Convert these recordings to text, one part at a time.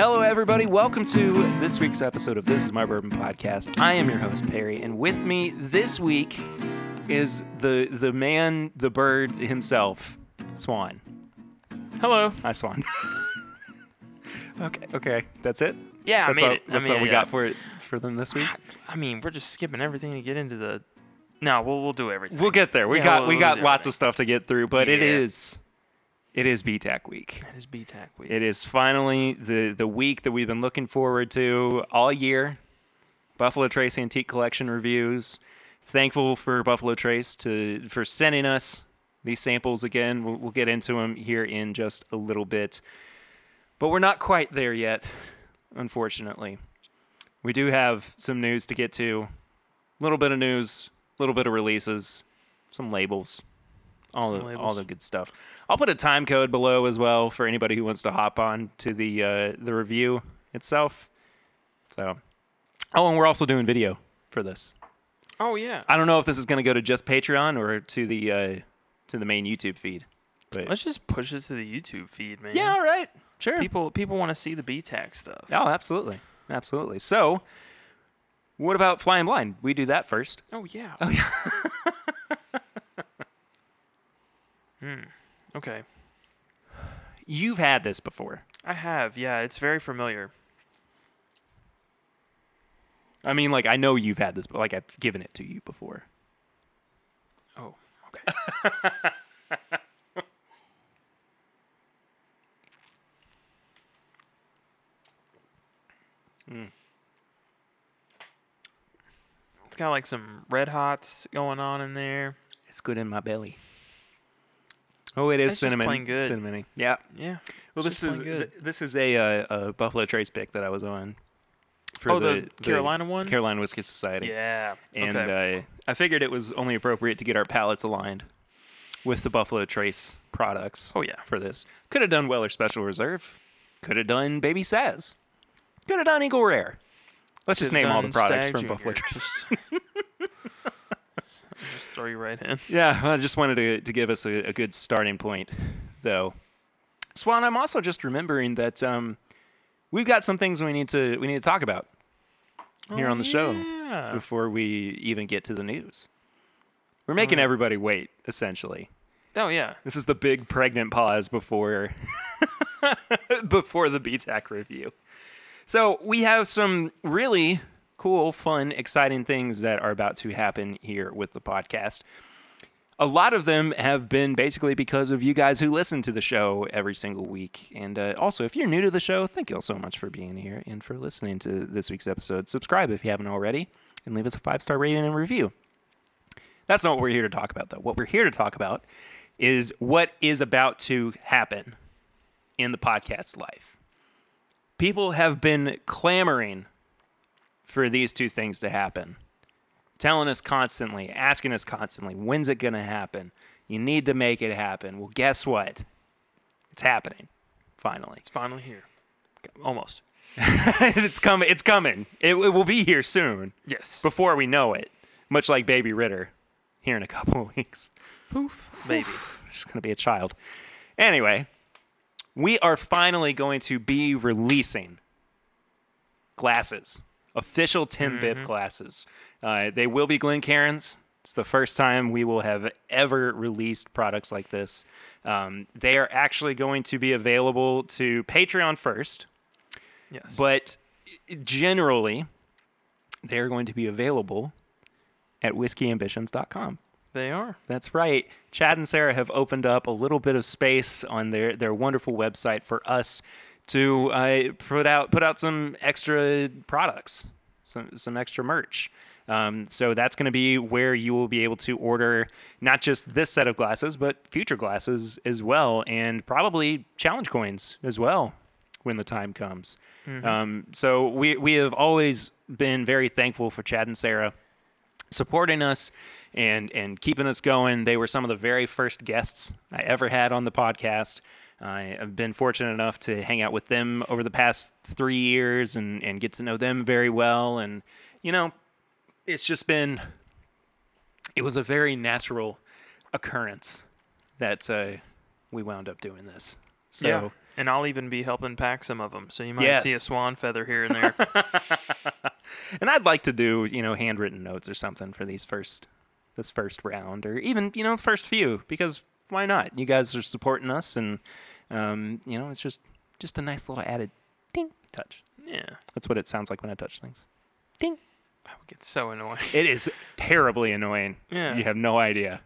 Hello, everybody. Welcome to this week's episode of This Is My Bourbon Podcast. I am your host, Perry, and with me this week is the man, the bird himself, Swan. Hello. Hi, Swan. Okay. That's it? Yeah, That's all we got for them this week? I mean, we're just skipping everything to get into the... No, we'll do everything. We'll get there. We got lots of stuff to get through, but it is BTAC week. It is BTAC week. It is finally the week that we've been looking forward to all year. Buffalo Trace Antique Collection reviews. Thankful for Buffalo Trace for sending us these samples again. We'll get into them here in just a little bit. But we're not quite there yet, unfortunately. We do have some news to get to. A little bit of news, a little bit of releases, some labels. All the good stuff. I'll put a time code below as well for anybody who wants to hop on to the review itself. So, and we're also doing video for this. Oh yeah. I don't know if this is going to go to just Patreon or to the main YouTube feed. But let's just push it to the YouTube feed, man. Yeah, all right. Sure. People want to see the BTAC stuff. Oh, absolutely. So, what about Flying Blind? We do that first. Oh yeah. Okay. You've had this before. I have, yeah. It's very familiar. I mean, I know you've had this, but, I've given it to you before. Oh, okay. It's got, some Red Hots going on in there. It's good in my belly. Oh, it is cinnamon. Just cinnamony. Yeah. Yeah. Well, this is a Buffalo Trace pick that I was on for the Carolina one? Carolina Whiskey Society. Yeah. And I figured it was only appropriate to get our palates aligned with the Buffalo Trace products. Oh, yeah. For this. Could have done Weller Special Reserve. Could have done Baby Saz. Could have done Eagle Rare. Let's just name all the products from Buffalo Trace. Just throw you right in. Yeah, well, I just wanted to give us a good starting point, though. Swan, I'm also just remembering that we've got some things we need to talk about here on the show before we even get to the news. We're making everybody wait, essentially. Oh yeah, this is the big pregnant pause before before the BTAC review. So we have some really cool, fun, exciting things that are about to happen here with the podcast. A lot of them have been basically because of you guys who listen to the show every single week. And also, if you're new to the show, thank you all so much for being here and for listening to this week's episode. Subscribe if you haven't already, and leave us a 5-star rating and review. That's not what we're here to talk about, though. What we're here to talk about is what is about to happen in the podcast life. People have been clamoring for these two things to happen, telling us constantly, asking us constantly, when's it going to happen? You need to make it happen. Well, guess what? It's happening. Finally. It's finally here. Almost. It's coming. It will be here soon. Yes. Before we know it. Much like Baby Ritter here in a couple of weeks. Poof. Baby. She's going to be a child. Anyway, we are finally going to be releasing glasses. Official Tim Bibb glasses. They will be Glencairn's. It's the first time we will have ever released products like this. They are actually going to be available to Patreon first. Yes. But generally, they're going to be available at whiskeyambitions.com. They are. That's right. Chad and Sarah have opened up a little bit of space on their wonderful website for us to put out some extra products, some extra merch. So that's going to be where you will be able to order not just this set of glasses, but future glasses as well, and probably challenge coins as well when the time comes. Mm-hmm. So we have always been very thankful for Chad and Sarah supporting us and keeping us going. They were some of the very first guests I ever had on the podcast. I have been fortunate enough to hang out with them over the past 3 years and get to know them very well. And, it's just been, it was a very natural occurrence that we wound up doing this. So. Yeah. And I'll even be helping pack some of them, so you might see a swan feather here and there. And I'd like to do, handwritten notes or something for this first round, or even, first few, because why not? You guys are supporting us, and it's just a nice little added ding touch. Yeah, that's what it sounds like when I touch things. Ding. I would get so annoying. It is terribly annoying. Yeah, you have no idea.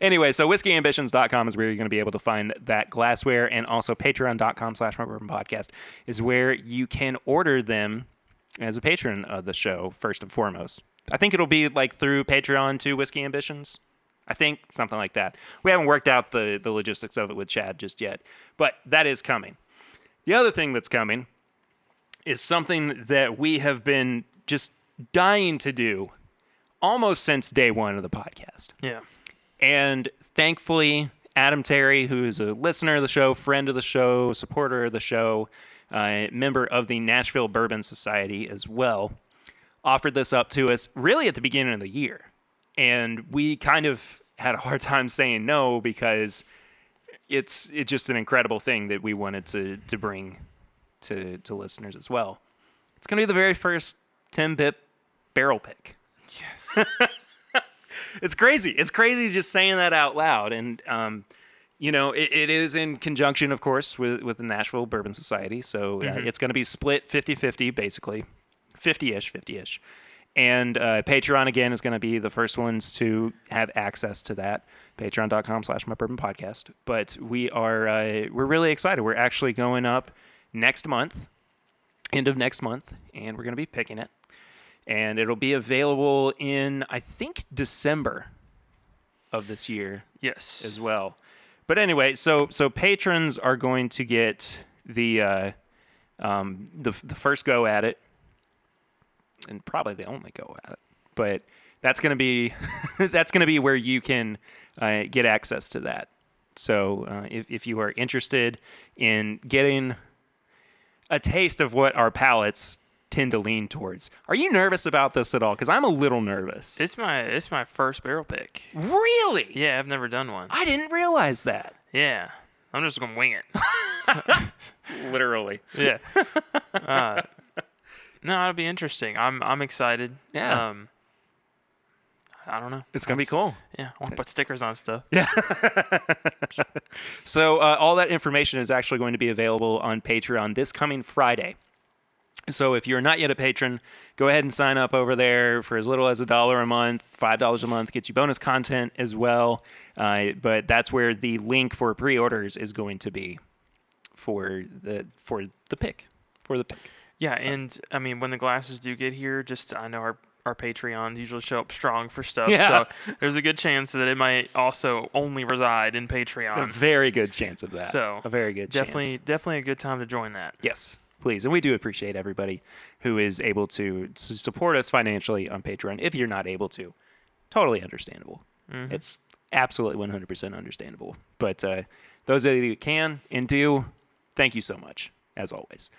Anyway, so whiskeyambitions.com is where you're going to be able to find that glassware, and also patreon.com/mybourbonpodcast is where you can order them as a patron of the show, first and foremost. I think it'll be like through Patreon to Whiskey Ambitions. I think something like that. We haven't worked out the logistics of it with Chad just yet, but that is coming. The other thing that's coming is something that we have been just dying to do almost since day one of the podcast. Yeah. And thankfully, Adam Terry, who is a listener of the show, friend of the show, supporter of the show, member of the Nashville Bourbon Society as well, offered this up to us really at the beginning of the year. And we kind of had a hard time saying no, because it's just an incredible thing that we wanted to bring to listeners as well. It's going to be the very first 10-pip barrel pick. Yes. It's crazy. It's crazy just saying that out loud. And, it is in conjunction, of course, with the Nashville Bourbon Society. So it's going to be split 50-50, basically. 50-ish. And Patreon, again, is going to be the first ones to have access to that. Patreon.com/mybourbonpodcast. But we are we're really excited. We're actually going up next month, end of next month, and we're going to be picking it. And it'll be available in, I think, December of this year. Yes. As well. But anyway, so patrons are going to get the first go at it. And probably the only go at it. But that's going to be where you can get access to that. So if you are interested in getting a taste of what our palates tend to lean towards. Are you nervous about this at all? Because I'm a little nervous. It's my first barrel pick. Really? Yeah, I've never done one. I didn't realize that. Yeah. I'm just going to wing it. Literally. Yeah. No, it'll be interesting. I'm excited. Yeah. I don't know. It's going to be cool. Yeah. I want to put stickers on stuff. Yeah. So all that information is actually going to be available on Patreon this coming Friday. So if you're not yet a patron, go ahead and sign up over there for as little as $1 a month, $5 a month gets you bonus content as well. But that's where the link for pre-orders is going to be for the pick. Yeah, so. And I mean, when the glasses do get here, I know our Patreons usually show up strong for stuff, so there's a good chance that it might also only reside in Patreon. A very good chance of that. So a very good chance. Definitely a good time to join that. Yes. Please. And we do appreciate everybody who is able to support us financially on Patreon. If you're not able to, totally understandable. Mm-hmm. It's absolutely 100% understandable. But those of you who can and do, thank you so much, as always.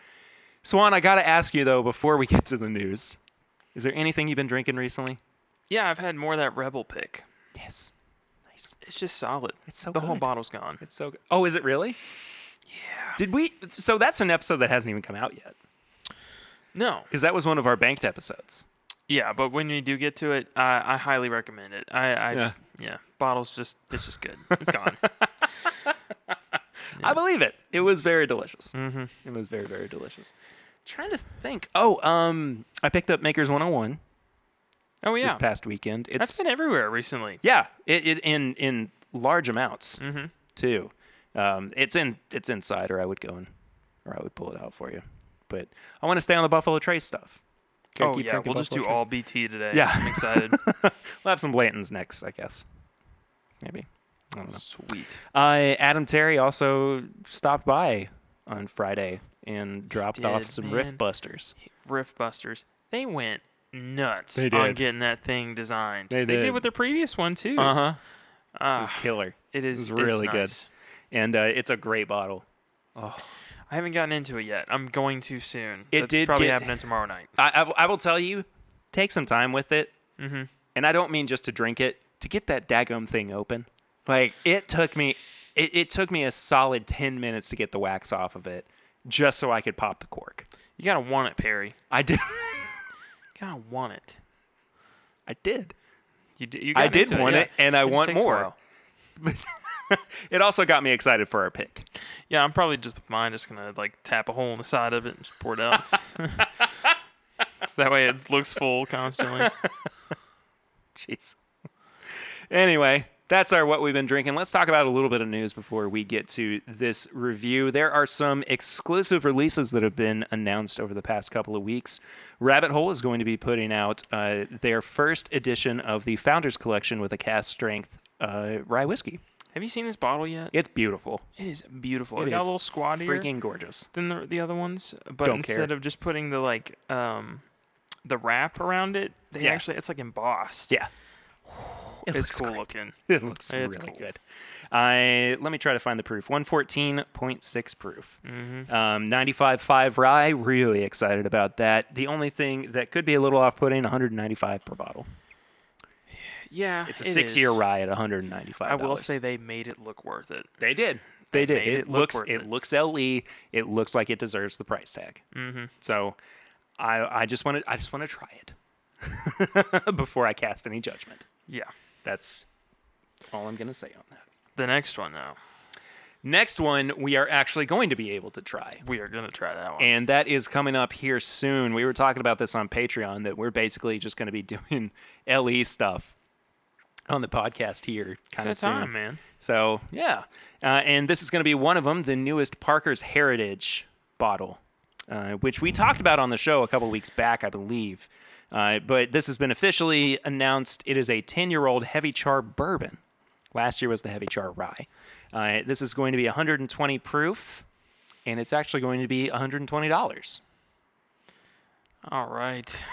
Swan, I got to ask you, though, before we get to the news, is there anything you've been drinking recently? Yeah, I've had more of that Rebel pick. Yes. Nice. It's just solid. It's so good. The whole bottle's gone. It's so good. Oh, is it really? Yeah. So that's an episode that hasn't even come out yet. No. Because that was one of our banked episodes. Yeah, but when you do get to it, I highly recommend it. Bottles it's just good. It's gone. Yeah. I believe it. It was very delicious. Mm-hmm. It was very, very delicious. I'm trying to think. Oh, I picked up Maker's 101. Oh, yeah. This past weekend. That's been everywhere recently. Yeah. It in large amounts, too. It's inside, or I would go in, or I would pull it out for you. But I want to stay on the Buffalo Trace stuff. We'll just do all BT today. Yeah. I'm excited. We'll have some Blanton's next, I guess. Maybe. I don't know. Sweet. Adam Terry also stopped by on Friday and dropped off some Riff Busters. Riff Busters. They went nuts on getting that thing designed. They did with their previous one, too. Uh-huh. It was killer. It is really nice. Good. And it's a great bottle. Oh. I haven't gotten into it yet. I'm going to soon. That's probably happening tomorrow night. I will tell you, take some time with it. Mm-hmm. And I don't mean just to drink it. To get that daggum thing open, Like, it took me a solid 10 minutes to get the wax off of it just so I could pop the cork. You gotta want it, Perry. I did. Gotta want it. I did. I did want it, and I want more. It also got me excited for our pick. Yeah, I'm probably just gonna like tap a hole in the side of it and just pour it out. So that way it looks full constantly. Jeez. Anyway, that's our what we've been drinking. Let's talk about a little bit of news before we get to this review. There are some exclusive releases that have been announced over the past couple of weeks. Rabbit Hole is going to be putting out their first edition of the Founders Collection with a cast strength rye whiskey. Have you seen this bottle yet? It's beautiful. It is beautiful. It got a little squattier. Freaking gorgeous. Than the other ones. But instead of just putting the like the wrap around it, they actually it's like embossed. Yeah. It's cool looking. It looks really good. Let me try to find the proof. 114.6 proof. Mm-hmm. 95.5 rye. Really excited about that. The only thing that could be a little off-putting, 195 per bottle. Yeah, it's a six-year rye at $195. I will say they made it look worth it. They did. It looks LE. It looks like it deserves the price tag. Mm-hmm. So, I just want to try it before I cast any judgment. Yeah. That's all I'm going to say on that. The next one, though. Next one, we are actually going to be able to try. We are going to try that one. And that is coming up here soon. We were talking about this on Patreon, that we're basically just going to be doing LE stuff on the podcast here kind of soon. It's that time, man. So, yeah. And this is going to be one of them, the newest Parker's Heritage bottle, which we talked about on the show a couple weeks back, I believe. But this has been officially announced. It is a 10-year-old heavy char bourbon. Last year was the heavy char rye. This is going to be 120 proof, and it's actually going to be $120. All right.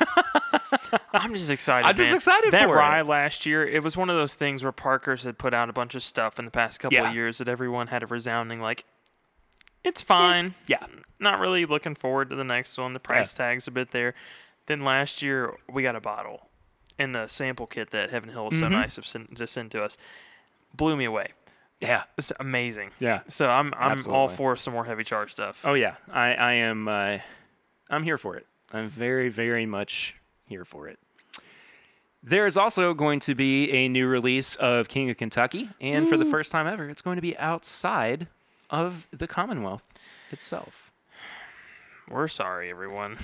I'm just excited, man. That rye last year, it was one of those things where Parker's had put out a bunch of stuff in the past couple of years that everyone had a resounding, like, it's fine. Yeah. Not really looking forward to the next one. The price tag's a bit there. Then last year, we got a bottle in the sample kit that Heaven Hill was so nice to send to us. Blew me away. Yeah. It's amazing. Yeah. So I'm all for some more heavy charge stuff. Oh, yeah. I'm here for it. I'm very, very much here for it. There is also going to be a new release of King of Kentucky, and for the first time ever, it's going to be outside of the Commonwealth itself. We're sorry, everyone.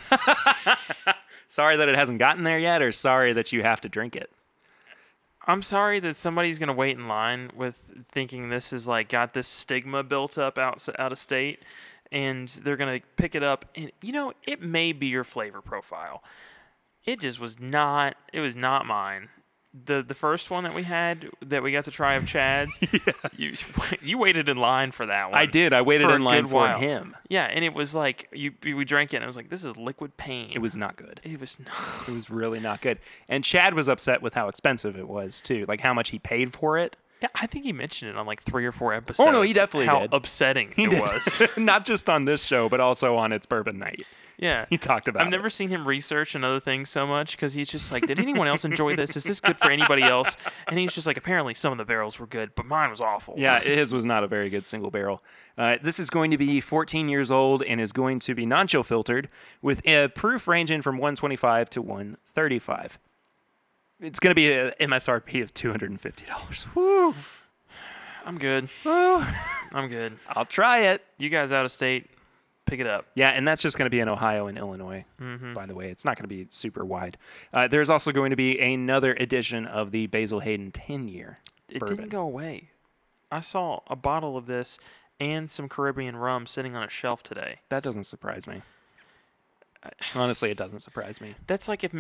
Sorry that it hasn't gotten there yet, or sorry that you have to drink it? I'm sorry that somebody's going to wait in line with thinking this is like got this stigma built up out of state, and they're going to pick it up. And, you know, it may be your flavor profile. It just was not. It was not mine. The first one that we had that we got to try of Chad's, you waited in line for that one. I did. I waited in line for him. Yeah, and it was like we drank it, and I was like, this is liquid pain. It was not good. It was really not good. And Chad was upset with how expensive it was too, like how much he paid for it. Yeah, I think he mentioned it on like 3 or 4 episodes. Oh no, he definitely did. How upsetting it was. Not just on this show, but also on Its Bourbon Night. Yeah, he talked about it. I've never seen him research another thing so much, because he's just like, did anyone else enjoy this? Is this good for anybody else? And he's just like, apparently some of the barrels were good, but mine was awful. Yeah, his was not a very good single barrel. This is going to be 14 years old and is going to be non-chill filtered with a proof ranging from 125 to 135. It's going to be an MSRP of $250. Woo! I'm good. Woo! I'm good. I'll try it. You guys out of state, pick it up. Yeah, and that's just going to be in Ohio and Illinois, by the way. It's not going to be super wide. There's also going to be another edition of the Basil Hayden 10-year bourbon. It didn't go away. I saw a bottle of this and some Caribbean rum sitting on a shelf today. That doesn't surprise me. Honestly, it doesn't surprise me. That's like if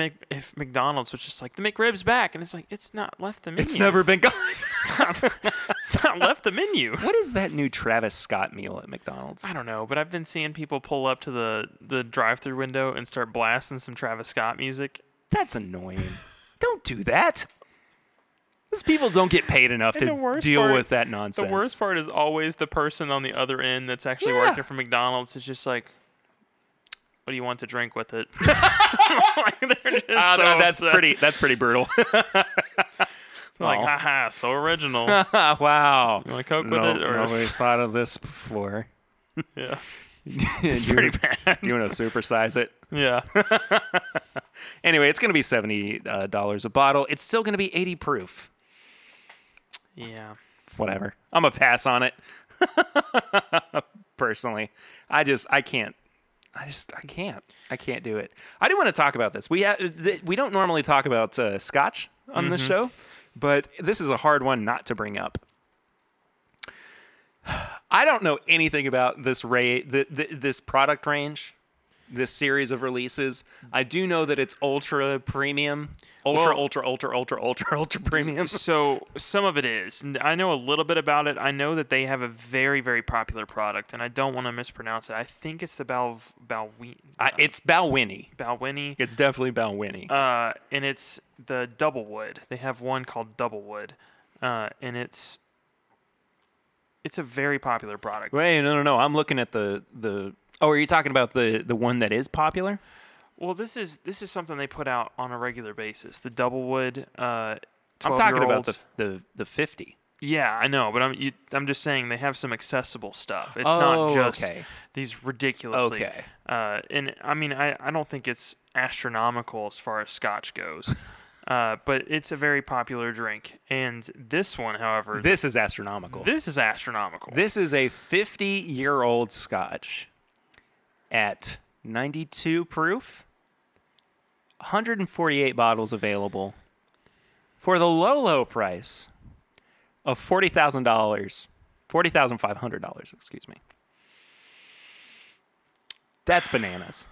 McDonald's was just like, the McRib's back, and it's like, it's not left the menu. It's never been gone. It's not left the menu. What is that new Travis Scott meal at McDonald's? I don't know, but I've been seeing people pull up to the drive-thru window and start blasting some Travis Scott music. That's annoying. Don't do that. Those people don't get paid enough to deal with that nonsense. The worst part is always the person on the other end that's actually working for McDonald's is just like, what do you want to drink with it? They're just so upset. That's pretty brutal. Like, haha, so original. Wow. You want to Coke with it? Or nobody thought of this before. Yeah. It's pretty bad. Do you want to supersize it? Yeah. Anyway, it's going to be $70 a bottle. It's still going to be 80 proof. Yeah. Whatever. I'm a pass on it. Personally, I can't do it. I do want to talk about this. We don't normally talk about scotch on this show, but this is a hard one not to bring up. I don't know anything about this this product range, this series of releases. I do know that it's ultra premium, ultra premium. So some of it is. I know a little bit about it. I know that they have a very, very popular product, and I don't want to mispronounce it. I think it's the Balvenie. It's Balvenie. Balvenie. It's definitely Balvenie. And it's the Doublewood. They have one called Doublewood, and it's a very popular product. Wait, no. I'm looking at the. Oh, are you talking about the one that is popular? Well, this is something they put out on a regular basis. The Doublewood 12-year-old. I'm talking about the 50. Yeah, I know, but I'm just saying they have some accessible stuff. It's not just these ridiculously. Okay. And I mean, I don't think it's astronomical as far as scotch goes. But it's a very popular drink. And this one, however... This is astronomical. This is a 50-year-old scotch at 92 proof. 148 bottles available for the low price of $40,000. $40,500, excuse me. That's bananas.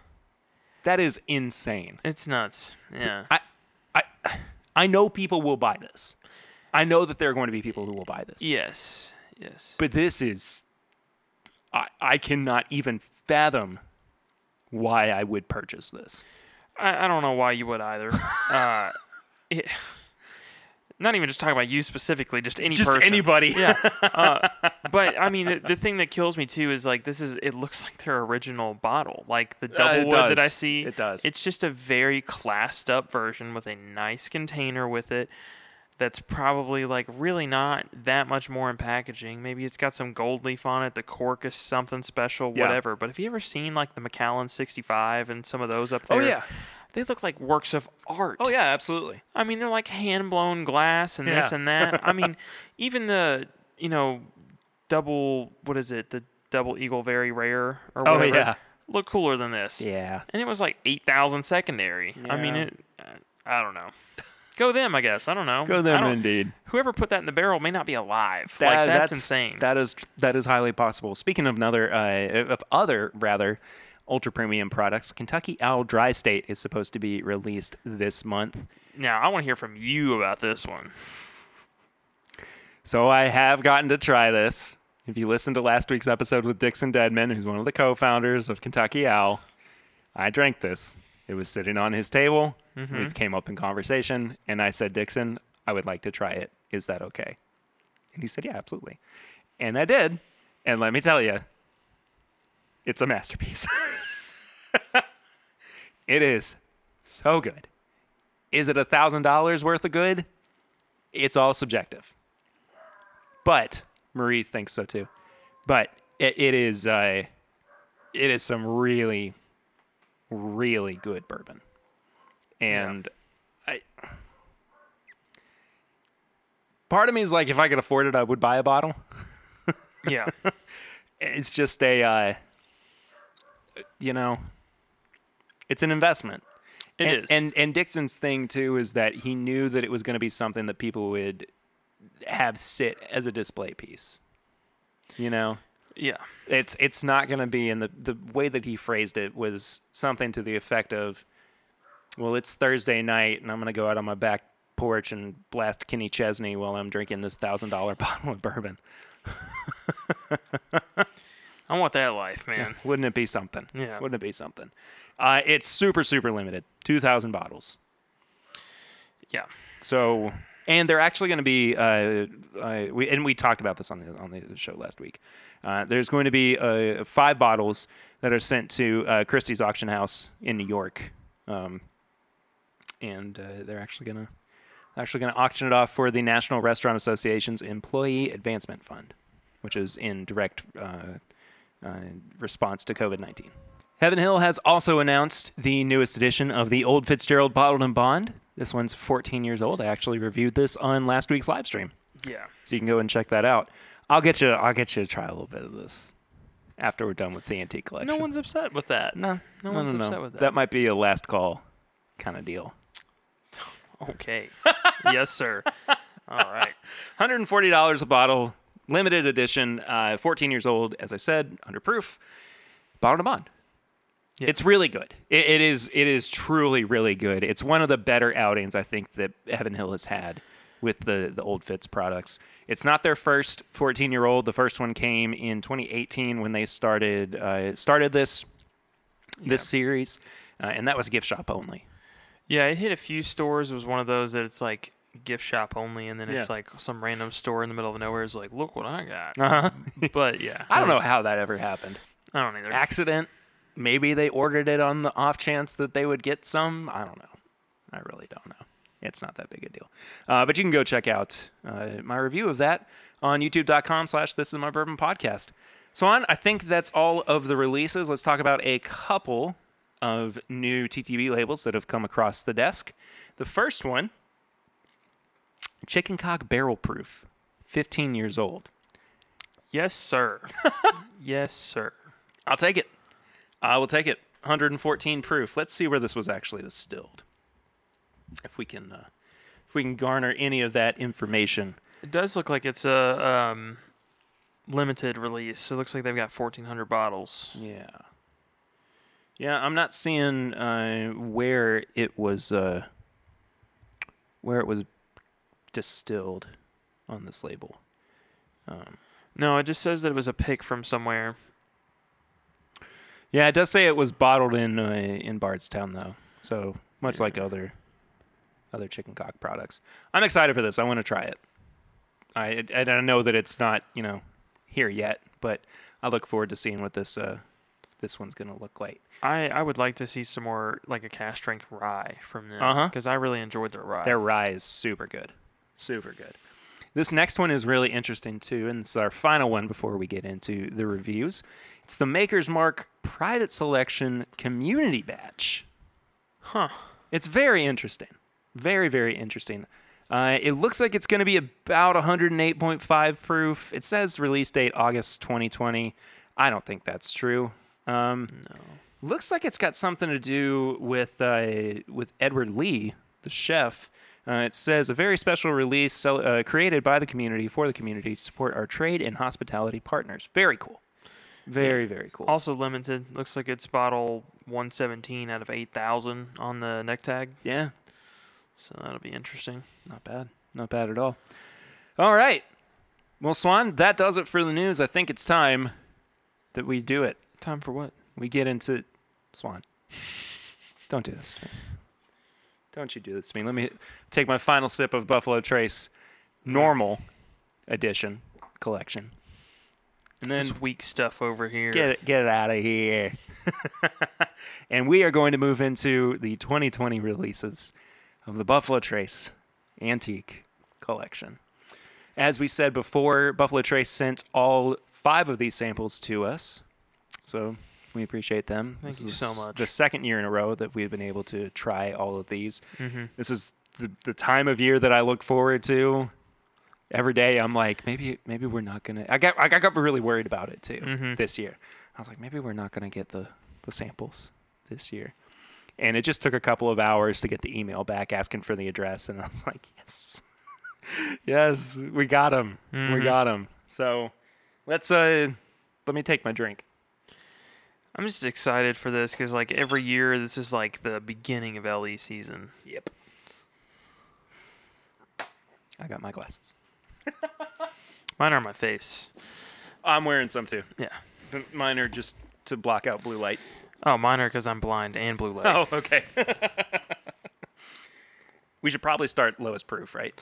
That is insane. It's nuts. Yeah. I know people will buy this. I know that there are going to be people who will buy this. Yes. But this is... I cannot even fathom why I would purchase this. I don't know why you would either. Not even just talking about you specifically, just person. Just anybody. Yeah. But, I mean, the thing that kills me, too, is, like, it looks like their original bottle. Like, the Doublewood that I see. It does. It's just a very classed-up version with a nice container with it that's probably, like, really not that much more in packaging. Maybe it's got some gold leaf on it, the cork is something special, whatever. Yeah. But have you ever seen, like, the Macallan 65 and some of those up there? Oh, yeah. They look like works of art. Oh, yeah, absolutely. I mean, they're like hand-blown glass and this and that. I mean, even the, the double Eagle Very Rare or whatever. Oh, yeah. Look cooler than this. Yeah. And it was like 8,000 secondary. Yeah. I mean, I don't know. Go them, I guess. I don't know. Go them, indeed. Whoever put that in the barrel may not be alive. That's insane. That is highly possible. Speaking of other ultra premium products, Kentucky Owl Dry State is supposed to be released this month. Now, I want to hear from you about this one. So I have gotten to try this. If you listened to last week's episode with Dixon Deadman, who's one of the co-founders of Kentucky Owl, I drank this. It was sitting on his table. It came up in conversation, and I said, Dixon, I would like to try it. Is that okay? And he said, yeah, absolutely. And I did. And let me tell you, it's a masterpiece. It is so good. Is it $1,000 worth of good? It's all subjective. But Marie thinks so too. But it is some really, really good bourbon. And part of me is like, if I could afford it, I would buy a bottle. Yeah. It's just it's an investment. It is. And Dixon's thing, too, is that he knew that it was going to be something that people would have sit as a display piece. Yeah. It's not going to be, and the way that he phrased it was something to the effect of, well, it's Thursday night, and I'm going to go out on my back porch and blast Kenny Chesney while I'm drinking this $1,000 bottle of bourbon. I want that life, man. Yeah. Wouldn't it be something? Yeah. Wouldn't it be something? It's super, super limited. 2,000 bottles. Yeah. So, and they're actually going to be, we talked about this on the show last week. There's going to be 5 bottles that are sent to Christie's Auction House in New York. And they're actually going to, actually going to auction it off for the National Restaurant Association's Employee Advancement Fund, which is in direct response to COVID-19. Heaven Hill has also announced the newest edition of the Old Fitzgerald Bottled and Bond. This one's 14 years old. I actually reviewed this on last week's live stream. Yeah. So you can go and check that out. I'll get you to try a little bit of this after we're done with the antique collection. No one's upset with that. No one's upset with that. That might be a last call kind of deal. Okay. Yes, sir. All right. $140 a bottle, limited edition, 14 years old, as I said, under proof, bottled and bond. Yeah. It's really good. It is truly really good. It's one of the better outings I think that Heaven Hill has had with the Old Fitz products. It's not their first 14-year-old. The first one came in 2018 when they started this series, and that was gift shop only. Yeah, it hit a few stores. It was one of those that it's like gift shop only, and then it's like some random store in the middle of nowhere is like, look what I got. Uh-huh. But yeah. I don't know how that ever happened. I don't either. Accident. Maybe they ordered it on the off chance that they would get some. I don't know. I really don't know. It's not that big a deal. But you can go check out my review of that on youtube.com/thisismybourbonpodcast. Swan, I think that's all of the releases. Let's talk about a couple of new TTB labels that have come across the desk. The first one, Chicken Cock Barrel Proof, 15 years old. Yes, sir. Yes, sir. I'll take it. I will take it. 114 proof. Let's see where this was actually distilled. If we can garner any of that information. It does look like it's a limited release. It looks like they've got 1,400 bottles. Yeah. Yeah, I'm not seeing where it was distilled on this label. No, it just says that it was a pick from somewhere. Yeah, it does say it was bottled in Bardstown, though. So much like other Chicken Cock products. I'm excited for this. I want to try it. I don't know that it's not here yet, but I look forward to seeing what this one's going to look like. I would like to see some more like a cash strength rye from them because I really enjoyed their rye. Their rye is super good, super good. This next one is really interesting too, and it's our final one before we get into the reviews. It's the Maker's Mark Private Selection Community Batch. Huh. It's very interesting. Very, very interesting. It looks like it's going to be about 108.5 proof. It says release date August 2020. I don't think that's true. No. Looks like it's got something to do with Edward Lee, the chef. It says a very special release created by the community for the community to support our trade and hospitality partners. Very cool. Very, very cool. Also limited. Looks like it's bottle 117 out of 8,000 on the neck tag. Yeah. So that'll be interesting. Not bad. Not bad at all. All right. Well, Swan, that does it for the news. I think it's time that we do it. Time for what? We get into... Swan. Don't do this to me. Don't you do this to me. Let me take my final sip of Buffalo Trace Normal Edition Collection. And then this weak stuff over here. Get it out of here. And we are going to move into the 2020 releases of the Buffalo Trace Antique Collection. As we said before, Buffalo Trace sent all 5 of these samples to us, so we appreciate them. Thank you so much. The second year in a row that we've been able to try all of these. Mm-hmm. This is the time of year that I look forward to. Every day I'm like, maybe we're not gonna. I got really worried about it too this year. I was like, maybe we're not gonna get the samples this year. And it just took a couple of hours to get the email back asking for the address. And I was like, yes. Yes, we got him. Mm-hmm. We got him. So let me take my drink. I'm just excited for this because, like, every year this is, like, the beginning of LE season. Yep. I got my glasses. Mine are on my face. I'm wearing some, too. Yeah. But mine are just to block out blue light. Oh, mine are because I'm blind and blue light. Oh, okay. We should probably start lowest proof, right?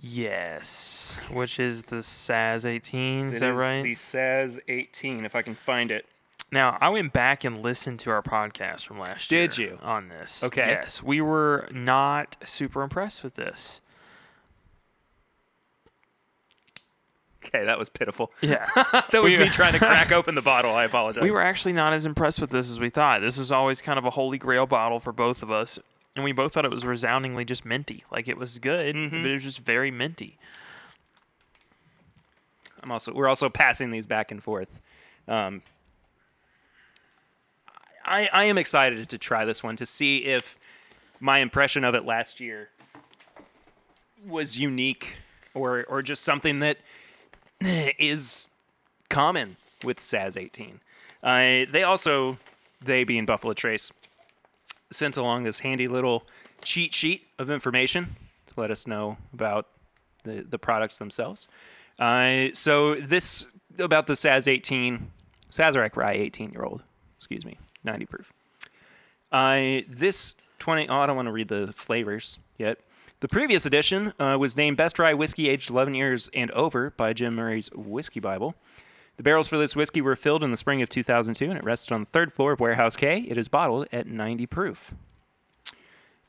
Yes, which is the Saz 18. Is that right? The Saz 18, if I can find it. Now, I went back and listened to our podcast from last year. Did you? On this. Okay. Yes, we were not super impressed with this. Okay, that was pitiful. Yeah. That was me trying to crack open the bottle. I apologize. We were actually not as impressed with this as we thought. This was always kind of a holy grail bottle for both of us, and we both thought it was resoundingly just minty. Like, it was good, but it was just very minty. We're also passing these back and forth. I am excited to try this one to see if my impression of it last year was unique or just something that is common with Saz 18. They being Buffalo Trace, sent along this handy little cheat sheet of information to let us know about the products themselves. So this, about the Sazerac Rye 18-year-old, 90 proof. I don't want to read the flavors yet. The previous edition was named Best Rye Whiskey Aged 11 Years and Over by Jim Murray's Whiskey Bible. The barrels for this whiskey were filled in the spring of 2002, and it rested on the third floor of Warehouse K. It is bottled at 90 proof.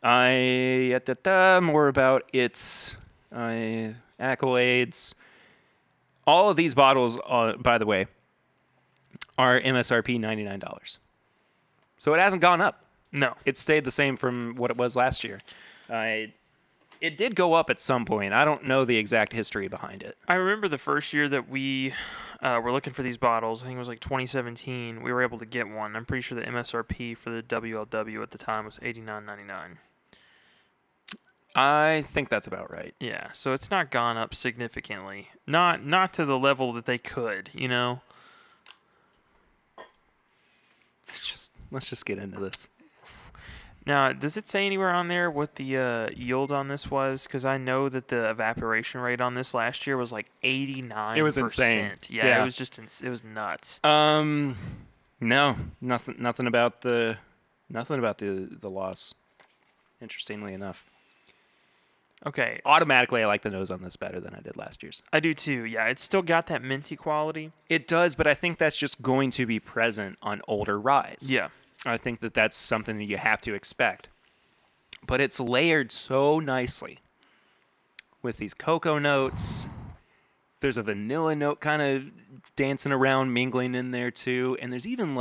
More about its accolades. All of these bottles, by the way, are MSRP $99. So it hasn't gone up. No. It stayed the same from what it was last year. It did go up at some point. I don't know the exact history behind it. I remember the first year that we were looking for these bottles, I think it was like 2017, we were able to get one. I'm pretty sure the MSRP for the WLW at the time was $89.99. I think that's about right. Yeah, so it's not gone up significantly. Not to the level that they could, you know? Let's just get into this. Now, does it say anywhere on there what the yield on this was? Because I know that the evaporation rate on this last year was like 89%. It was insane. Yeah, it was just it was nuts. No, nothing about the loss. Interestingly enough. Okay. Automatically, I like the nose on this better than I did last year's. I do too. Yeah, it's still got that minty quality. It does, but I think that's just going to be present on older ryes. Yeah. I think that's something that you have to expect. But it's layered so nicely with these cocoa notes. There's a vanilla note kind of dancing around, mingling in there too, and there's even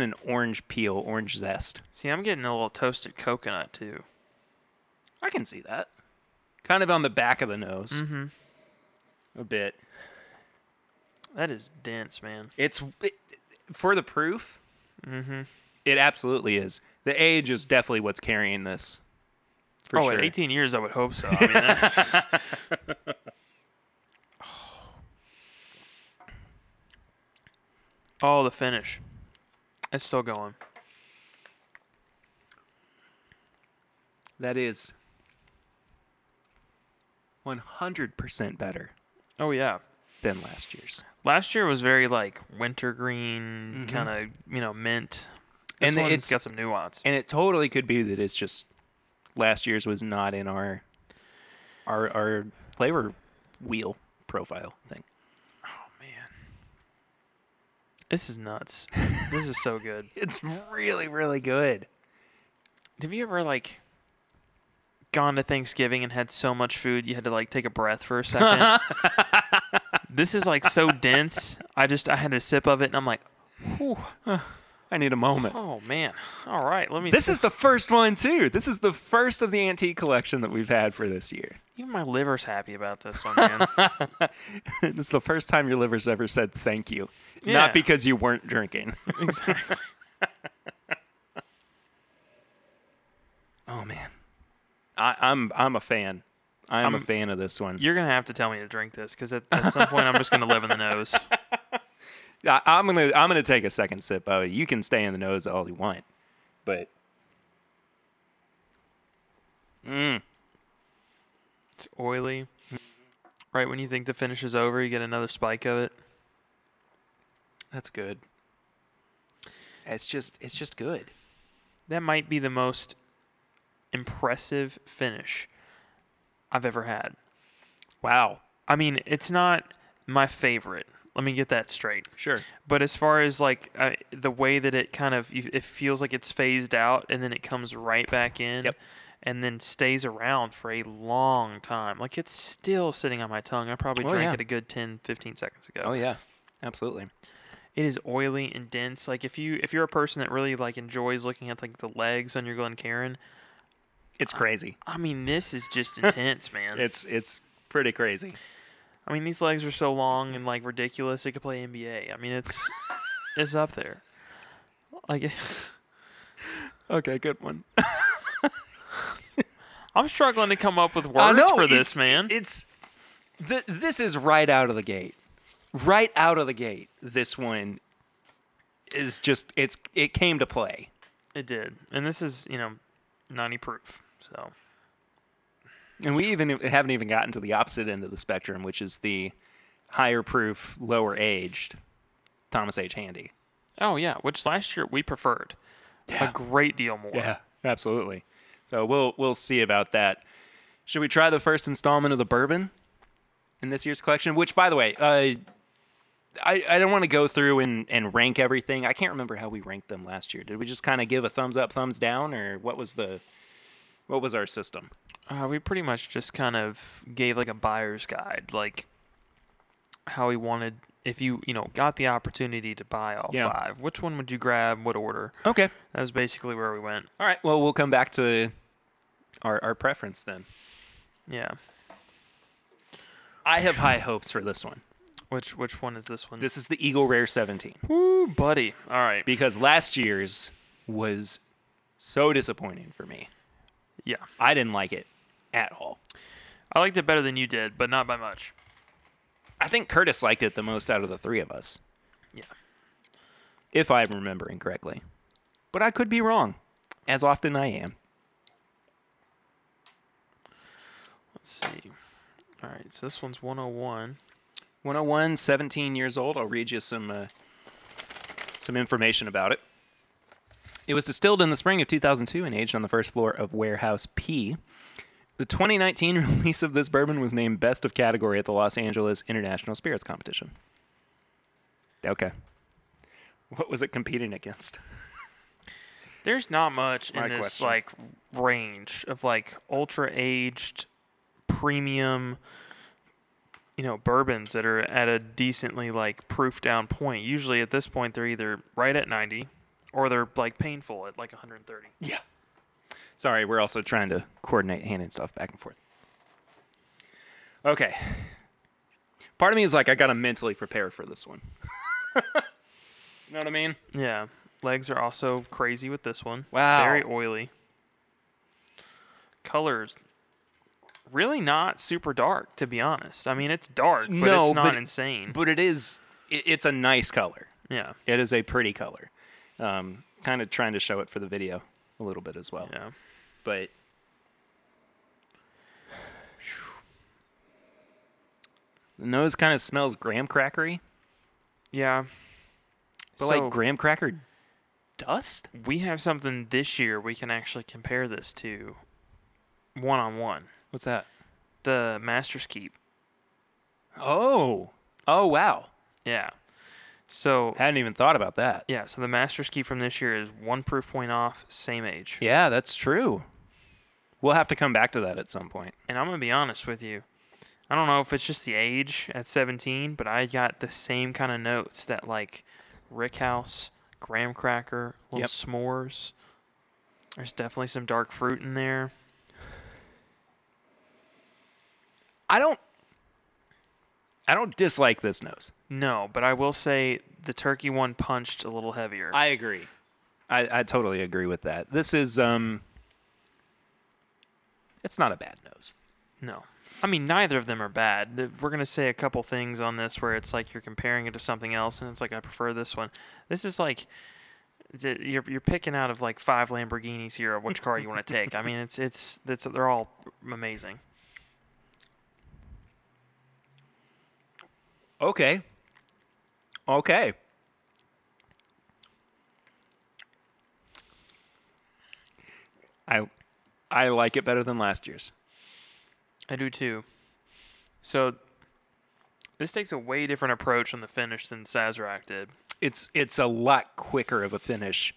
an orange peel, orange zest. See, I'm getting a little toasted coconut too. I can see that. Kind of on the back of the nose. Mm-hmm. A bit. That is dense, man. It's for the proof, it absolutely is. The age is definitely what's carrying this. For sure. At 18 years, I would hope so. I mean, the finish. It's still going. That is 100% better. Oh, yeah. Than last year's. Last year was very, like, wintergreen, kind of, mint. This and it's got some nuance. And it totally could be that it's just last year's was not in our flavor wheel profile thing. Oh, man. This is nuts. This is so good. It's really, really good. Have you ever, like, gone to Thanksgiving and had so much food you had to like take a breath for a second? This is like so dense. I had a sip of it and I'm like, whew, I need a moment. Oh man. All right, let me see. This is the first one too. This is the first of the antique collection that we've had for this year. Even my liver's happy about this one, man. This is the first time your liver's ever said thank you. Yeah. Not because you weren't drinking. Exactly. Oh man. I'm a fan. I'm a fan of this one. You're gonna have to tell me to drink this because at some point I'm just gonna live in the nose. I'm gonna take a second sip of it. You can stay in the nose all you want, but it's oily. Right when you think the finish is over, you get another spike of it. That's good. It's just good. That might be the most impressive finish I've ever had. Wow. I mean, it's not my favorite. Let me get that straight. Sure. But as far as like the way that it kind of, it feels like it's phased out and then it comes right back in. Yep. and then stays around for a long time. Like, it's still sitting on my tongue. I probably drank it a good 10, 15 seconds ago. Oh, yeah. Absolutely. It is oily and dense. Like, if you're a person that really, like, enjoys looking at, like, the legs on your Glencairn, it's crazy. I mean, this is just intense, man. It's pretty crazy. I mean, these legs are so long and, like, ridiculous. It could play NBA. I mean, it's it's up there. Like, okay, good one. I'm struggling to come up with words for this, man. This is right out of the gate. Right out of the gate, this one is just it came to play. It did, and this is 90 proof. So, and we haven't even gotten to the opposite end of the spectrum, which is the higher proof, lower aged Thomas H. Handy. Oh yeah, which last year we preferred a great deal more. Yeah, absolutely. So we'll see about that. Should we try the first installment of the bourbon in this year's collection? Which, by the way, I don't want to go through and rank everything. I can't remember how we ranked them last year. Did we just kind of give a thumbs up, thumbs down, or what was our system? We pretty much just kind of gave like a buyer's guide, like how we wanted. If you got the opportunity to buy all five, which one would you grab? What order? Okay, that was basically where we went. All right. Well, we'll come back to our preference then. Yeah. I have high hopes for this one. Which one is this one? This is the Eagle Rare 17. Woo, buddy. All right. Because last year's was so disappointing for me. Yeah. I didn't like it at all. I liked it better than you did, but not by much. I think Curtis liked it the most out of the three of us. Yeah. If I'm remembering correctly. But I could be wrong, as often I am. Let's see. All right, so this one's 101. 101, 17 years old. I'll read you some information about it. It was distilled in the spring of 2002 and aged on the first floor of Warehouse P. The 2019 release of this bourbon was named Best of Category at the Los Angeles International Spirits Competition. Okay. What was it competing against? There's not much in this range of ultra-aged, premium... bourbons that are at a decently proof down point. Usually at this point they're either right at 90 or they're painful at 130. Yeah. Sorry, we're also trying to coordinate handing stuff back and forth. Okay. Part of me is I gotta mentally prepare for this one. You know what I mean? Yeah. Legs are also crazy with this one. Wow. Very oily. Colors. Really not super dark, to be honest. I mean, it's dark, but it's not insane. But it's a nice color. Yeah. It is a pretty color. Kind of trying to show it for the video a little bit as well. Yeah. But the nose kind of smells graham crackery. Yeah. But graham cracker dust? We have something this year we can actually compare this to one-on-one. What's that? The Master's Keep. Oh, wow. Yeah. So hadn't even thought about that. Yeah, so the Master's Keep from this year is 1 proof point off, same age. Yeah, that's true. We'll have to come back to that at some point. And I'm going to be honest with you. I don't know if it's just the age at 17, but I got the same kind of notes that Rickhouse, graham cracker, little s'mores. There's definitely some dark fruit in there. I don't dislike this nose. No, but I will say the turkey one punched a little heavier. I agree. I totally agree with that. This is it's not a bad nose. No. I mean, neither of them are bad. We're going to say a couple things on this where it's you're comparing it to something else and it's I prefer this one. This is you're picking out of 5 Lamborghinis here of which car you want to take. I mean, it's they're all amazing. Okay. I like it better than last year's. I do too. So this takes a way different approach on the finish than Sazerac did. It's a lot quicker of a finish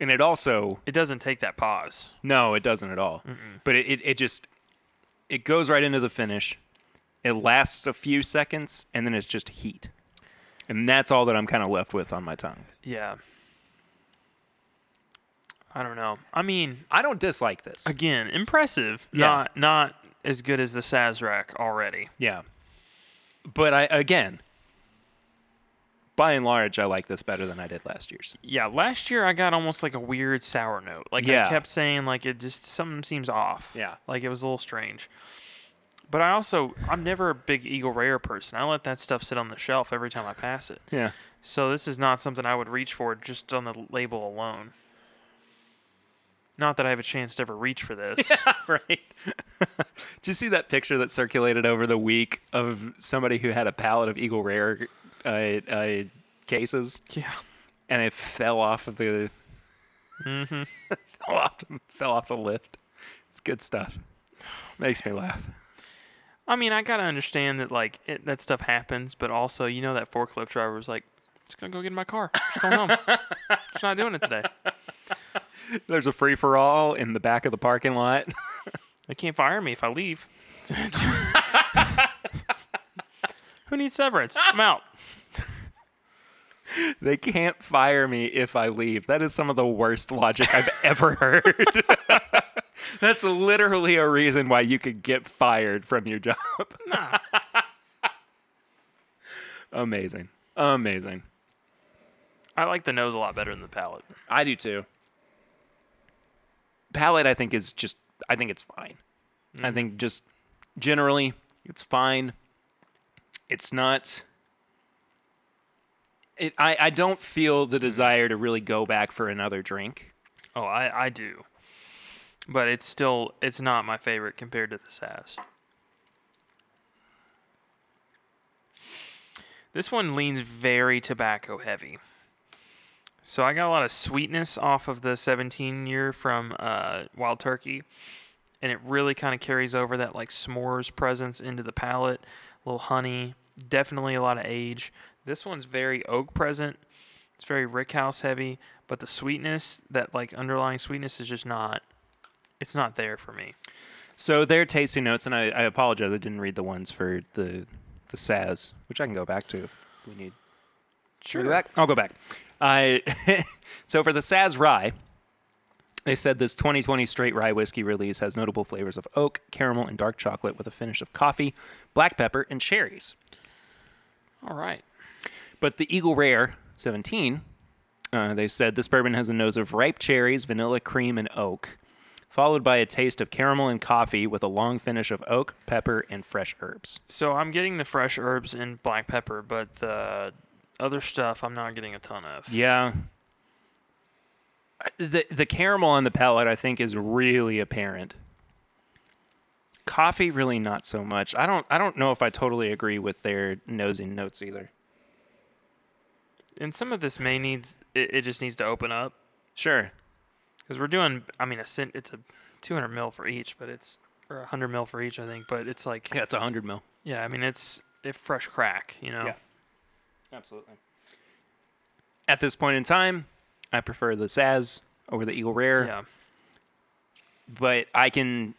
And it also... It doesn't take that pause. No, it doesn't at all. Mm-mm. But it just... It goes right into the finish. It lasts a few seconds, and then it's just heat. And that's all that I'm kind of left with on my tongue. Yeah. I don't know. I mean... I don't dislike this. Again, impressive. Yeah. Not as good as the Sazerac already. Yeah. But by and large, I like this better than I did last year's. Yeah, last year I got almost like a weird sour note. Like I kept saying, like it just something seems off. Yeah, like it was a little strange. But I'm never a big Eagle Rare person. I let that stuff sit on the shelf every time I pass it. Yeah. So this is not something I would reach for just on the label alone. Not that I have a chance to ever reach for this. Yeah, right. Did you see that picture that circulated over the week of somebody who had a pallet of Eagle Rare cases? Yeah. And it fell off of the... Mm-hmm. fell off the lift. It's good stuff. Makes me laugh. I mean, I got to understand that, like, that stuff happens, but also, you know, that forklift driver was like, I'm just going to go get in my car. I'm just going home. I'm just not doing it today. There's a free-for-all in the back of the parking lot. They can't fire me if I leave. Who needs severance? I'm out. They can't fire me if I leave. That is some of the worst logic I've ever heard. That's literally a reason why you could get fired from your job. Nah. Amazing. Amazing. I like the nose a lot better than the palate. I do, too. Palette, I think, is just... I think it's fine. Mm. I think just generally, it's fine. It's not... I don't feel the desire to really go back for another drink. Oh, I do. But it's still... It's not my favorite compared to the Saz. This one leans very tobacco heavy. So I got a lot of sweetness off of the 17-year from Wild Turkey, and it really kind of carries over that like s'mores presence into the palate, a little honey, definitely a lot of age. This one's very oak present. It's very rickhouse heavy, but the sweetness, that like underlying sweetness is just not, it's not there for me. So their tasting notes, and I apologize, I didn't read the ones for the Saz, which I can go back to if we need. Sure. I'll go back. So for the Saz Rye, they said this 2020 straight rye whiskey release has notable flavors of oak, caramel, and dark chocolate with a finish of coffee, black pepper, and cherries. All right. But the Eagle Rare 17, they said this bourbon has a nose of ripe cherries, vanilla, cream, and oak, followed by a taste of caramel and coffee with a long finish of oak, pepper, and fresh herbs. So I'm getting the fresh herbs and black pepper, but the... other stuff I'm not getting a ton of. Yeah. The caramel on the palate, I think, is really apparent. Coffee, really not so much. I don't know if I totally agree with their nosing notes either. And some of this may needs... It just needs to open up. Sure. Because we're doing... I mean, it's a 200 mil for each, but it's... Or 100 mil for each, I think, but it's like... Yeah, it's 100 mil. Yeah, I mean, it's fresh crack, you know? Yeah. Absolutely. At this point in time, I prefer the Saz over the Eagle Rare. Yeah. But I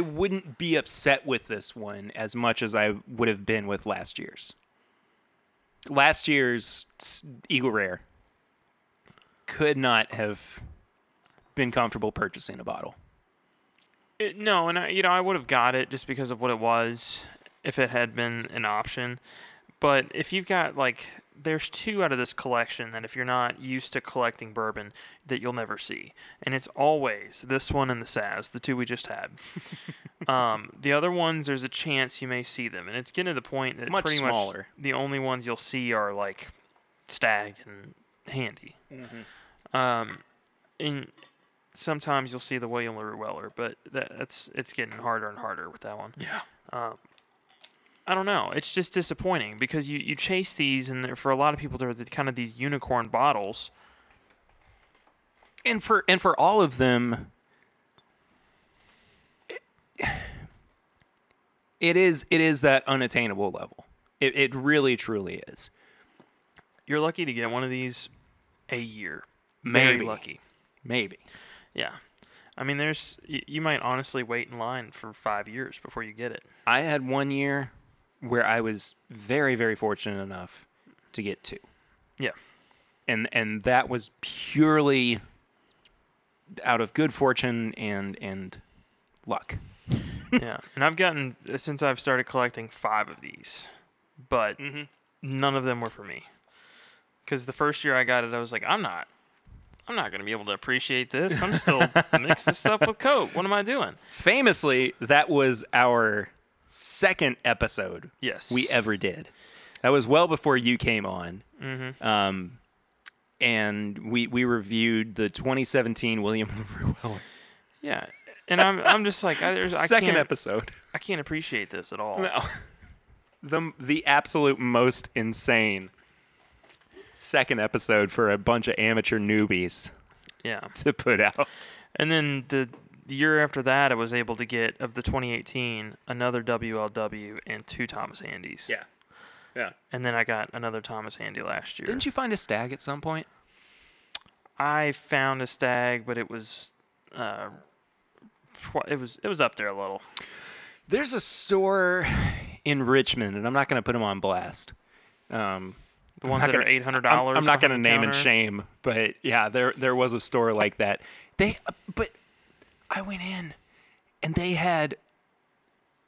wouldn't be upset with this one as much as I would have been with last year's. Last year's Eagle Rare could not have been comfortable purchasing a bottle. No, and I would have got it just because of what it was if it had been an option. But if you've got, like, there's two out of this collection that if you're not used to collecting bourbon that you'll never see. And it's always this one and the Saz, the two we just had. The other ones, there's a chance you may see them. And it's getting to the point that pretty much the only ones you'll see are, like, Stagg and Handy. Mm-hmm. And sometimes you'll see the William LaRue Weller, but it's getting harder and harder with that one. Yeah. I don't know. It's just disappointing because you chase these, and for a lot of people, they're kind of these unicorn bottles. And for all of them, it is that unattainable level. It really, truly is. You're lucky to get one of these a year. Maybe. Very lucky. Maybe. Yeah. I mean, there's you might honestly wait in line for 5 years before you get it. I had 1 year where I was very, very fortunate enough to get two. Yeah. And that was purely out of good fortune and luck. Yeah. And I've gotten, since I've started collecting, 5 of these. But none of them were for me. Because the first year I got it, I was like, I'm not going to be able to appreciate this. I'm still mixing stuff with Coke. What am I doing? Famously, that was our second episode we ever did. That was well before you came on. Mm-hmm. And we reviewed the 2017 William LaRue Weller. Yeah. And I'm just like, I can't appreciate this at all. No. The absolute most insane second episode for a bunch of amateur newbies to put out. And then the year after that, I was able to get, of the 2018, another WLW and 2 Thomas Handys. Yeah. Yeah. And then I got another Thomas Handy last year. Didn't you find a Stag at some point? I found a Stag, but it was up there a little. There's a store in Richmond, and I'm not going to put them on blast. The ones that are $800. I'm not going to name and shame, but yeah, there was a store like that. But I went in, and they had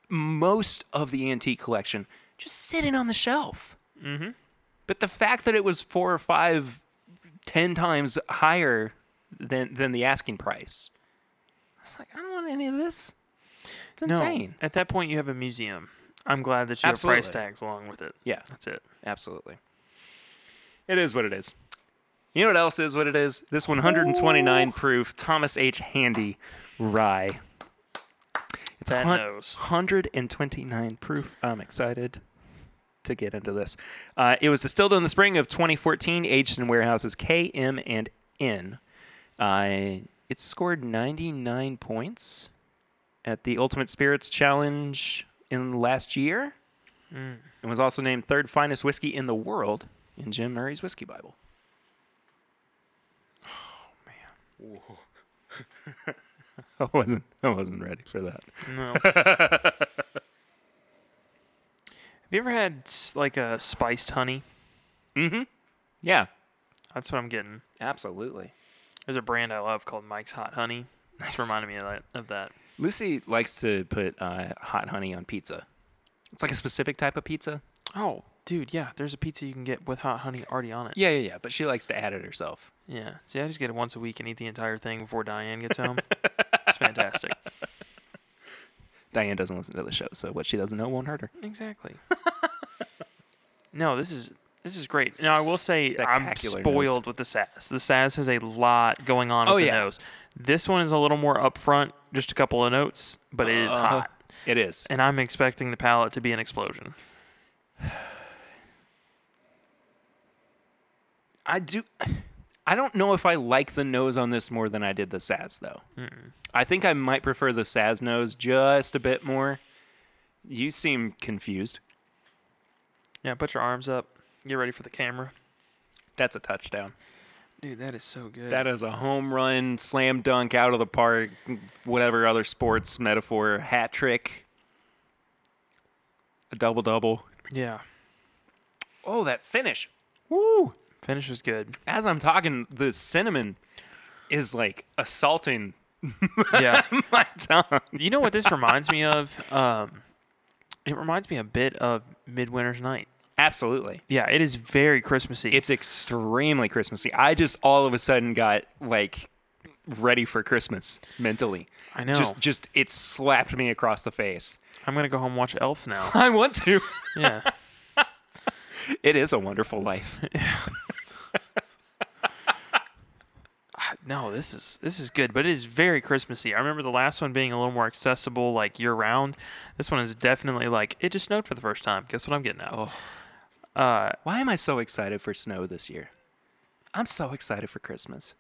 most of the antique collection just sitting on the shelf. Mm-hmm. But the fact that it was 4 or 5, 10 times higher than the asking price, I was like, I don't want any of this. It's insane. No, at that point, you have a museum. I'm glad that you have price tags along with it. Yeah. That's it. Absolutely. It is what it is. You know what else is what it is? This 129-proof Thomas H. Handy Rye. It's 129 proof. I'm excited to get into this. It was distilled in the spring of 2014, aged in warehouses K, M, and N. It scored 99 points at the Ultimate Spirits Challenge in last year, and was also named third finest whiskey in the world in Jim Murray's Whiskey Bible. Oh man! Whoa. I wasn't ready for that. No. Have you ever had like a spiced honey? Mm-hmm. Yeah. That's what I'm getting. Absolutely. There's a brand I love called Mike's Hot Honey. Nice. It's reminded me of that. Lucy likes to put hot honey on pizza. It's like a specific type of pizza. Oh, dude, yeah. There's a pizza you can get with hot honey already on it. Yeah. But she likes to add it herself. Yeah. See, I just get it once a week and eat the entire thing before Diane gets home. It's fantastic. Diane doesn't listen to the show, so what she doesn't know won't hurt her. Exactly. No, this is great. Now, I will say I'm spoiled with the Saz. The Saz has a lot going on with the nose. This one is a little more upfront, just a couple of notes, but it is hot. It is. And I'm expecting the palate to be an explosion. I don't know if I like the nose on this more than I did the Saz, though. Mm-mm. I think I might prefer the Saz nose just a bit more. You seem confused. Yeah, put your arms up. Get ready for the camera. That's a touchdown. Dude, that is so good. That is a home run, slam dunk, out of the park, whatever other sports metaphor, hat trick, a double-double. Yeah. Oh, that finish. Woo! Finish is good. As I'm talking, the cinnamon is like assaulting my tongue. You know what this reminds me of? It reminds me a bit of Midwinter's Night. Absolutely. Yeah, it is very Christmassy. It's extremely Christmassy. I just all of a sudden got like ready for Christmas mentally. I know. Just it slapped me across the face. I'm gonna go home and watch Elf now. I want to. Yeah. It is a wonderful life. No, this is good, but it is very Christmassy. I remember the last one being a little more accessible, like year-round. This one is definitely like, it just snowed for the first time. Guess what I'm getting at? Oh. Why am I so excited for snow this year? I'm so excited for Christmas.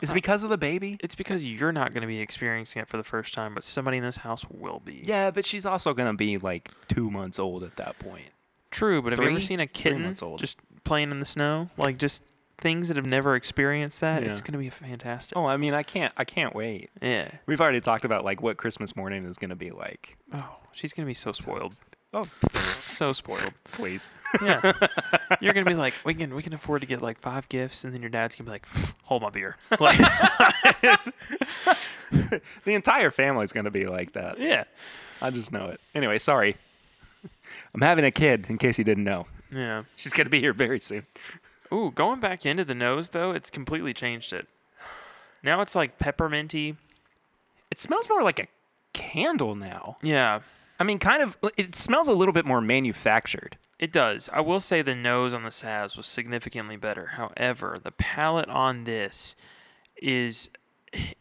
Is it because of the baby? It's because you're not going to be experiencing it for the first time, but somebody in this house will be. Yeah, but she's also going to be like 2 months old at that point. True, but have you ever seen a kitten just playing in the snow? Like, just things that have never experienced that, it's going to be fantastic. Oh, I mean, I can't wait. Yeah. We've already talked about, like, what Christmas morning is going to be like. Oh, she's going to be so spoiled. Oh, so spoiled. Please. Yeah. You're going to be like, we can afford to get, like, 5 gifts, and then your dad's going to be like, hold my beer. Like, the entire family's going to be like that. Yeah. I just know it. Anyway, sorry. I'm having a kid, in case you didn't know. Yeah. She's going to be here very soon. Ooh, going back into the nose, though, it's completely changed it. Now it's like pepperminty. It smells more like a candle now. Yeah. I mean, kind of, it smells a little bit more manufactured. It does. I will say the nose on the Saz was significantly better. However, the palate on this is,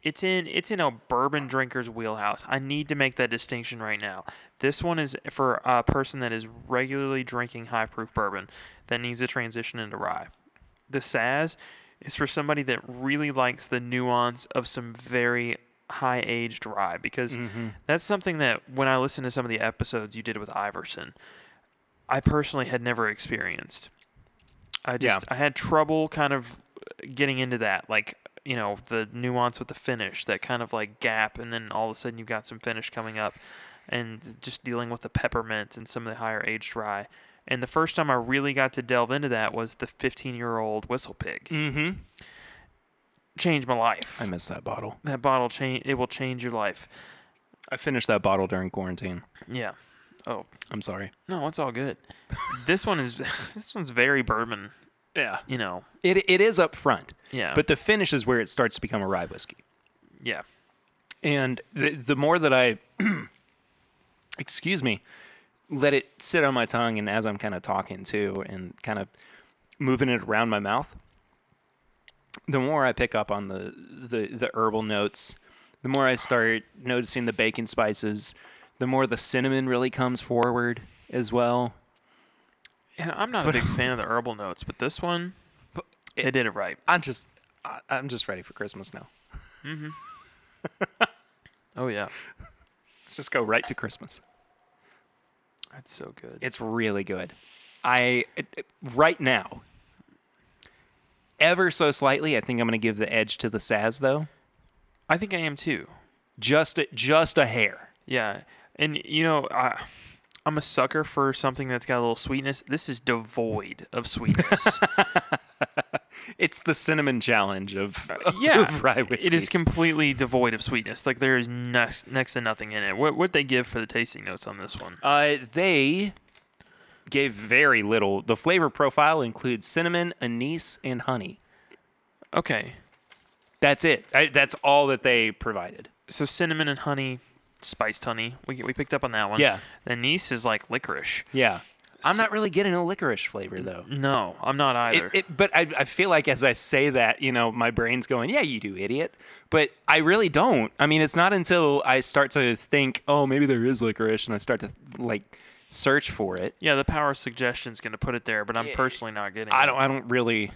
it's in a bourbon drinker's wheelhouse. I need to make that distinction right now. This one is for a person that is regularly drinking high-proof bourbon that needs to transition into rye. The Saz is for somebody that really likes the nuance of some very high-aged rye, because that's something that when I listened to some of the episodes you did with Iverson, I personally had never experienced. I had trouble kind of getting into that, like, you know, the nuance with the finish, that kind of like gap, and then all of a sudden you've got some finish coming up, and just dealing with the peppermint and some of the higher-aged rye. And the first time I really got to delve into that was the 15-year-old Whistle Pig. Mm-hmm. Changed my life. I miss that bottle. That bottle, it will change your life. I finished that bottle during quarantine. Yeah. Oh. I'm sorry. No, it's all good. This one's very bourbon. Yeah. You know. It is up front. Yeah. But the finish is where it starts to become a rye whiskey. Yeah. And the more that I, excuse me, let it sit on my tongue, and as I'm kind of talking too and kind of moving it around my mouth, the more I pick up on the herbal notes, the more I start noticing the baking spices, the more the cinnamon really comes forward as well. And I'm not a big fan of the herbal notes, but this one, they did it right. I'm just ready for Christmas now. Mm-hmm. Oh, yeah. Let's just go right to Christmas. That's so good. It's really good. Right now, ever so slightly, I think I'm going to give the edge to the Saz, though. I think I am, too. Just a hair. Yeah. And, you know, I'm a sucker for something that's got a little sweetness. This is devoid of sweetness. It's the cinnamon challenge of rye whiskeys. It is completely devoid of sweetness. Like, there is next to nothing in it. What they give for the tasting notes on this one? They gave very little. The flavor profile includes cinnamon, anise, and honey. Okay. That's it. That's all that they provided. So cinnamon and honey, spiced honey. We picked up on that one. Yeah. The anise is like licorice. Yeah. I'm not really getting a licorice flavor, though. No, I'm not either. But I feel like as I say that, you know, my brain's going, yeah, you do, idiot. But I really don't. I mean, it's not until I start to think, oh, maybe there is licorice, and I start to, like, search for it. Yeah, the power of suggestion's going to put it there, but I'm personally not getting it. I don't really,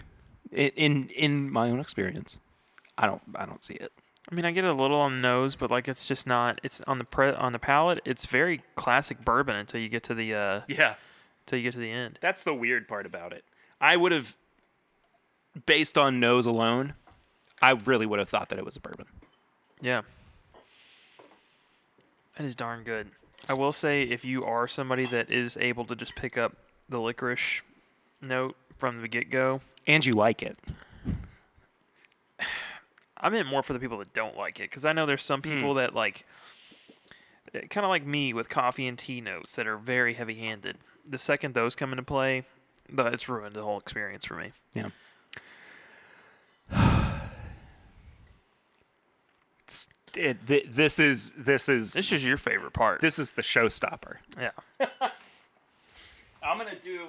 in my own experience, I don't see it. I mean, I get it a little on the nose, but like it's just not. It's on the palate. It's very classic bourbon until you get to the until you get to the end. That's the weird part about it. I would have, based on nose alone, I really would have thought that it was a bourbon. Yeah. That is darn good. I will say, if you are somebody that is able to just pick up the licorice note from the get-go, and you like it. I meant more for the people that don't like it, because I know there's some people that like, kind of like me with coffee and tea notes that are very heavy-handed. The second those come into play, it's ruined the whole experience for me. Yeah. This is your favorite part. This is the showstopper. Yeah. I'm gonna do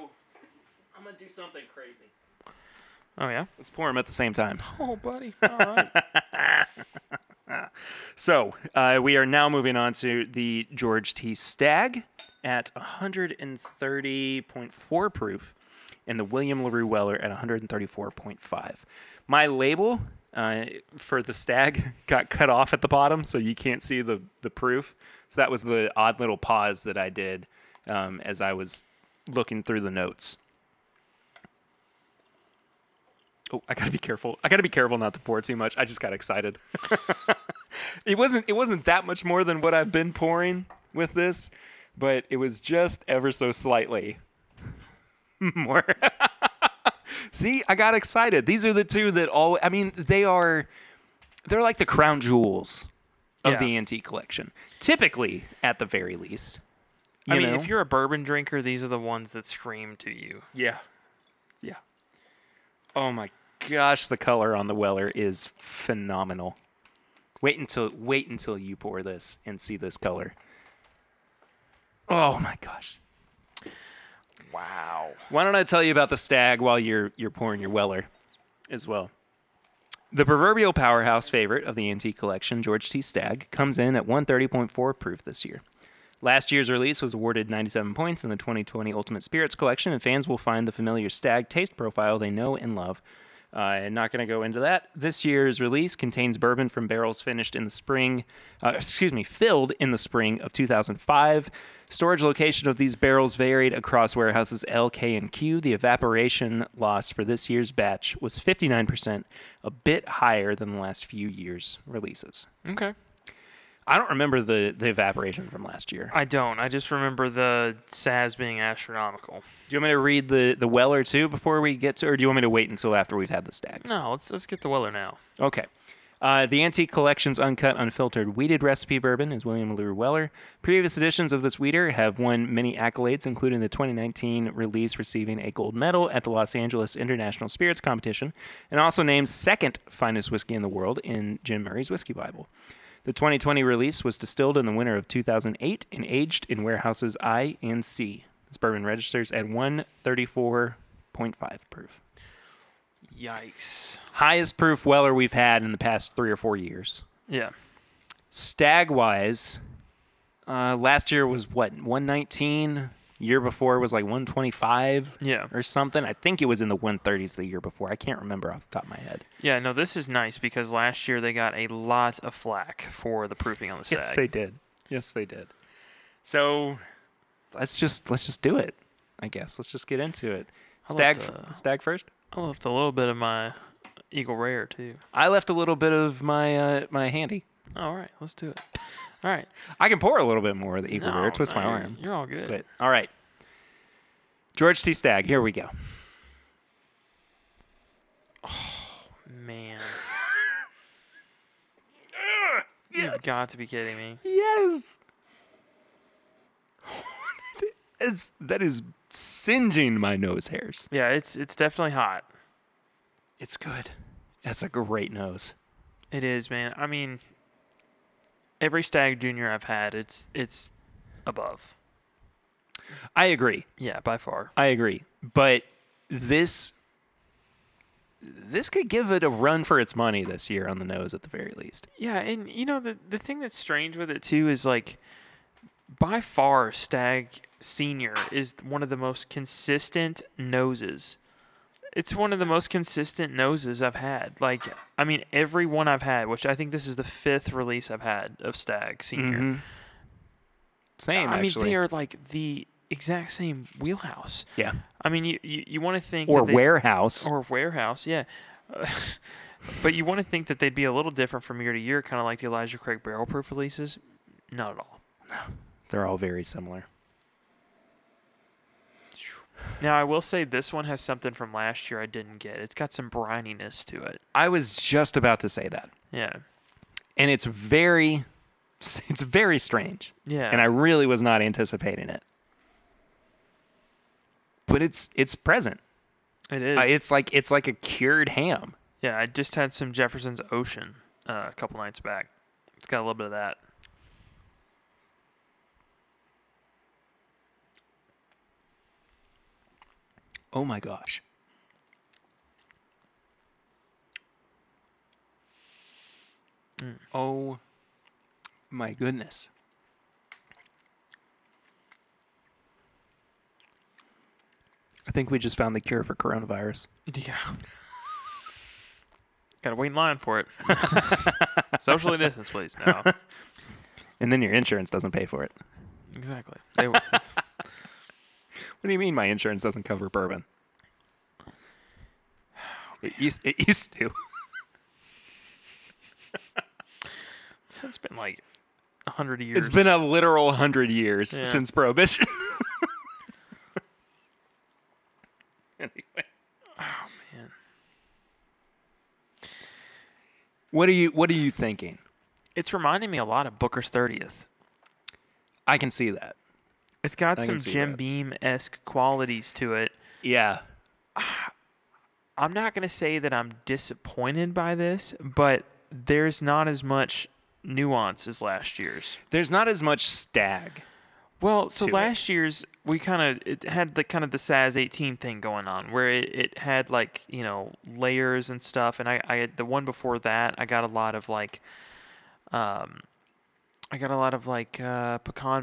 something crazy. Oh, yeah? Let's pour them at the same time. Oh, buddy. All right. So, we are now moving on to the George T. Stagg at 130.4 proof and the William LaRue Weller at 134.5. My label for the Stagg got cut off at the bottom, so you can't see the proof. So that was the odd little pause that I did as I was looking through the notes. Oh, I gotta be careful. I gotta be careful not to pour too much. I just got excited. It wasn't that much more than what I've been pouring with this, but it was just ever so slightly more. See, I got excited. These are the two that all. I mean, they're like the crown jewels of the antique collection. Typically, at the very least. I mean, if you're a bourbon drinker, these are the ones that scream to you. Yeah. Yeah. Oh my gosh, the color on the Weller is phenomenal. Wait until you pour this and see this color. Oh my gosh. Wow. Why don't I tell you about the Stagg while you're pouring your Weller as well? The proverbial powerhouse favorite of the antique collection, George T. Stagg, comes in at 130.4 proof this year. Last year's release was awarded 97 points in the 2020 Ultimate Spirits Collection, and fans will find the familiar Stagg taste profile they know and love. I'm not going to go into that. This year's release contains bourbon from barrels filled in the spring of 2005. Storage location of these barrels varied across warehouses L, K, and Q. The evaporation loss for this year's batch was 59%, a bit higher than the last few years' releases. Okay. I don't remember the evaporation from last year. I don't. I just remember the Saz being astronomical. Do you want me to read the Weller, too, before we get to... Or do you want me to wait until after we've had the Stagg? No, let's get the Weller now. Okay. The Antique Collection's Uncut, Unfiltered Wheated Recipe Bourbon is William LaRue Weller. Previous editions of this wheater have won many accolades, including the 2019 release receiving a gold medal at the Los Angeles International Spirits Competition, and also named second finest whiskey in the world in Jim Murray's Whiskey Bible. The 2020 release was distilled in the winter of 2008 and aged in warehouses I and C. This bourbon registers at 134.5 proof. Yikes. Highest proof Weller we've had in the past 3 or 4 years. Yeah. Stag-wise, last year was, 119? Year before was like 125 or something. I think it was in the 130s the year before. I can't remember off the top of my head. Yeah, no, this is nice because last year they got a lot of flack for the proofing on the Stagg. Yes, they did. So let's just do it, I guess. Let's just get into it. Stagg first? I left a little bit of my Eagle Rare, too. I left a little bit of my my Handy. All right, let's do it. All right. I can pour a little bit more of the Eagle Rare. Twist my arm. You're all good. But, all right. George T. Stagg, here we go. Oh, man. Yes. You've got to be kidding me. Yes. That is singeing my nose hairs. Yeah, it's definitely hot. It's good. That's a great nose. It is, man. I mean... Every Stagg Junior I've had, it's above. I agree. Yeah, by far. I agree. But this could give it a run for its money this year on the nose at the very least. Yeah, and you know the thing that's strange with it too is like by far Stagg Senior is one of the most consistent noses. It's one of the most consistent noses I've had. Like, I mean, every one I've had, which I think this is the 5th release I've had of Stagg Senior. Mm-hmm. Same, actually. I mean, they are like the exact same wheelhouse. Yeah. I mean, you want to think... Or warehouse, yeah. But you want to think that they'd be a little different from year to year, kind of like the Elijah Craig Barrel Proof releases. Not at all. No. They're all very similar. Now, I will say this one has something from last year I didn't get. It's got some brininess to it. I was just about to say that. Yeah. And it's very strange. Yeah. And I really was not anticipating it. But it's present. It is. It's like a cured ham. Yeah, I just had some Jefferson's Ocean a couple nights back. It's got a little bit of that. Oh, my gosh. Mm. Oh, my goodness. I think we just found the cure for coronavirus. Yeah. Gotta wait in line for it. Socially distance, please. No. And then your insurance doesn't pay for it. Exactly. They will. What do you mean my insurance doesn't cover bourbon? It used to. It's been like 100 years. It's been a literal 100 years since Prohibition. Anyway. Oh man. What are you thinking? It's reminding me a lot of Booker's 30th. I can see that. It's got some Jim Beam-esque qualities to it. Yeah. I'm not going to say that I'm disappointed by this, but there's not as much nuance as last year's. There's not as much stag. Well, so last year's, it had the Saz 18 thing going on where it had like, you know, layers and stuff. And I the one before that, I got a lot of like, pecan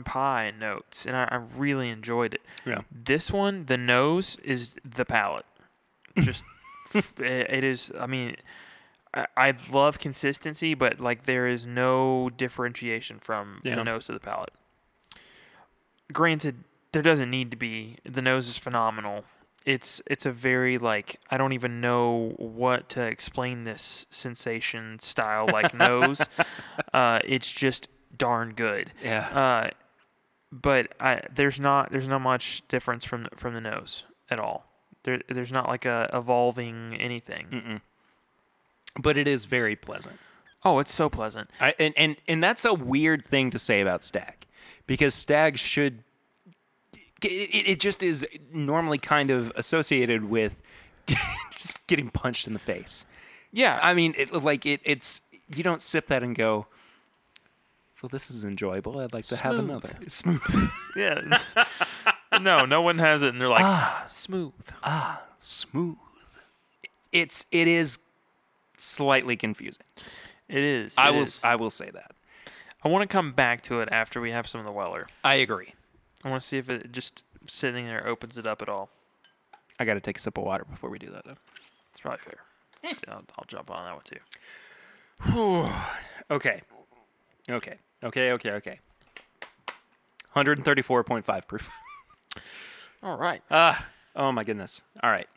pie notes, and I really enjoyed it. Yeah. This one, the nose is the palate. Just, it is, I mean, I love consistency, but like there is no differentiation from the nose to the palate. Granted, there doesn't need to be. The nose is phenomenal. It's a very, like, I don't even know what to explain this sensation style, like, nose. It's just darn good. Yeah. But there's not much difference from the nose at all. There's not like a evolving anything. Mm-mm. But it is very pleasant. Oh, it's so pleasant. And that's a weird thing to say about stag, because stag should. It just is normally kind of associated with just getting punched in the face. Yeah. I mean, it's you don't sip that and go, well, this is enjoyable. I'd like to have another. Smooth. Yeah. No one has it, and they're like, smooth. Smooth. It is slightly confusing. It is. I will say that. I want to come back to it after we have some of the Weller. I agree. I want to see if it just sitting there opens it up at all. I got to take a sip of water before we do that, though. It's probably fair. I'll jump on that one, too. Okay. 134.5 proof. All right. Oh, my goodness. All right.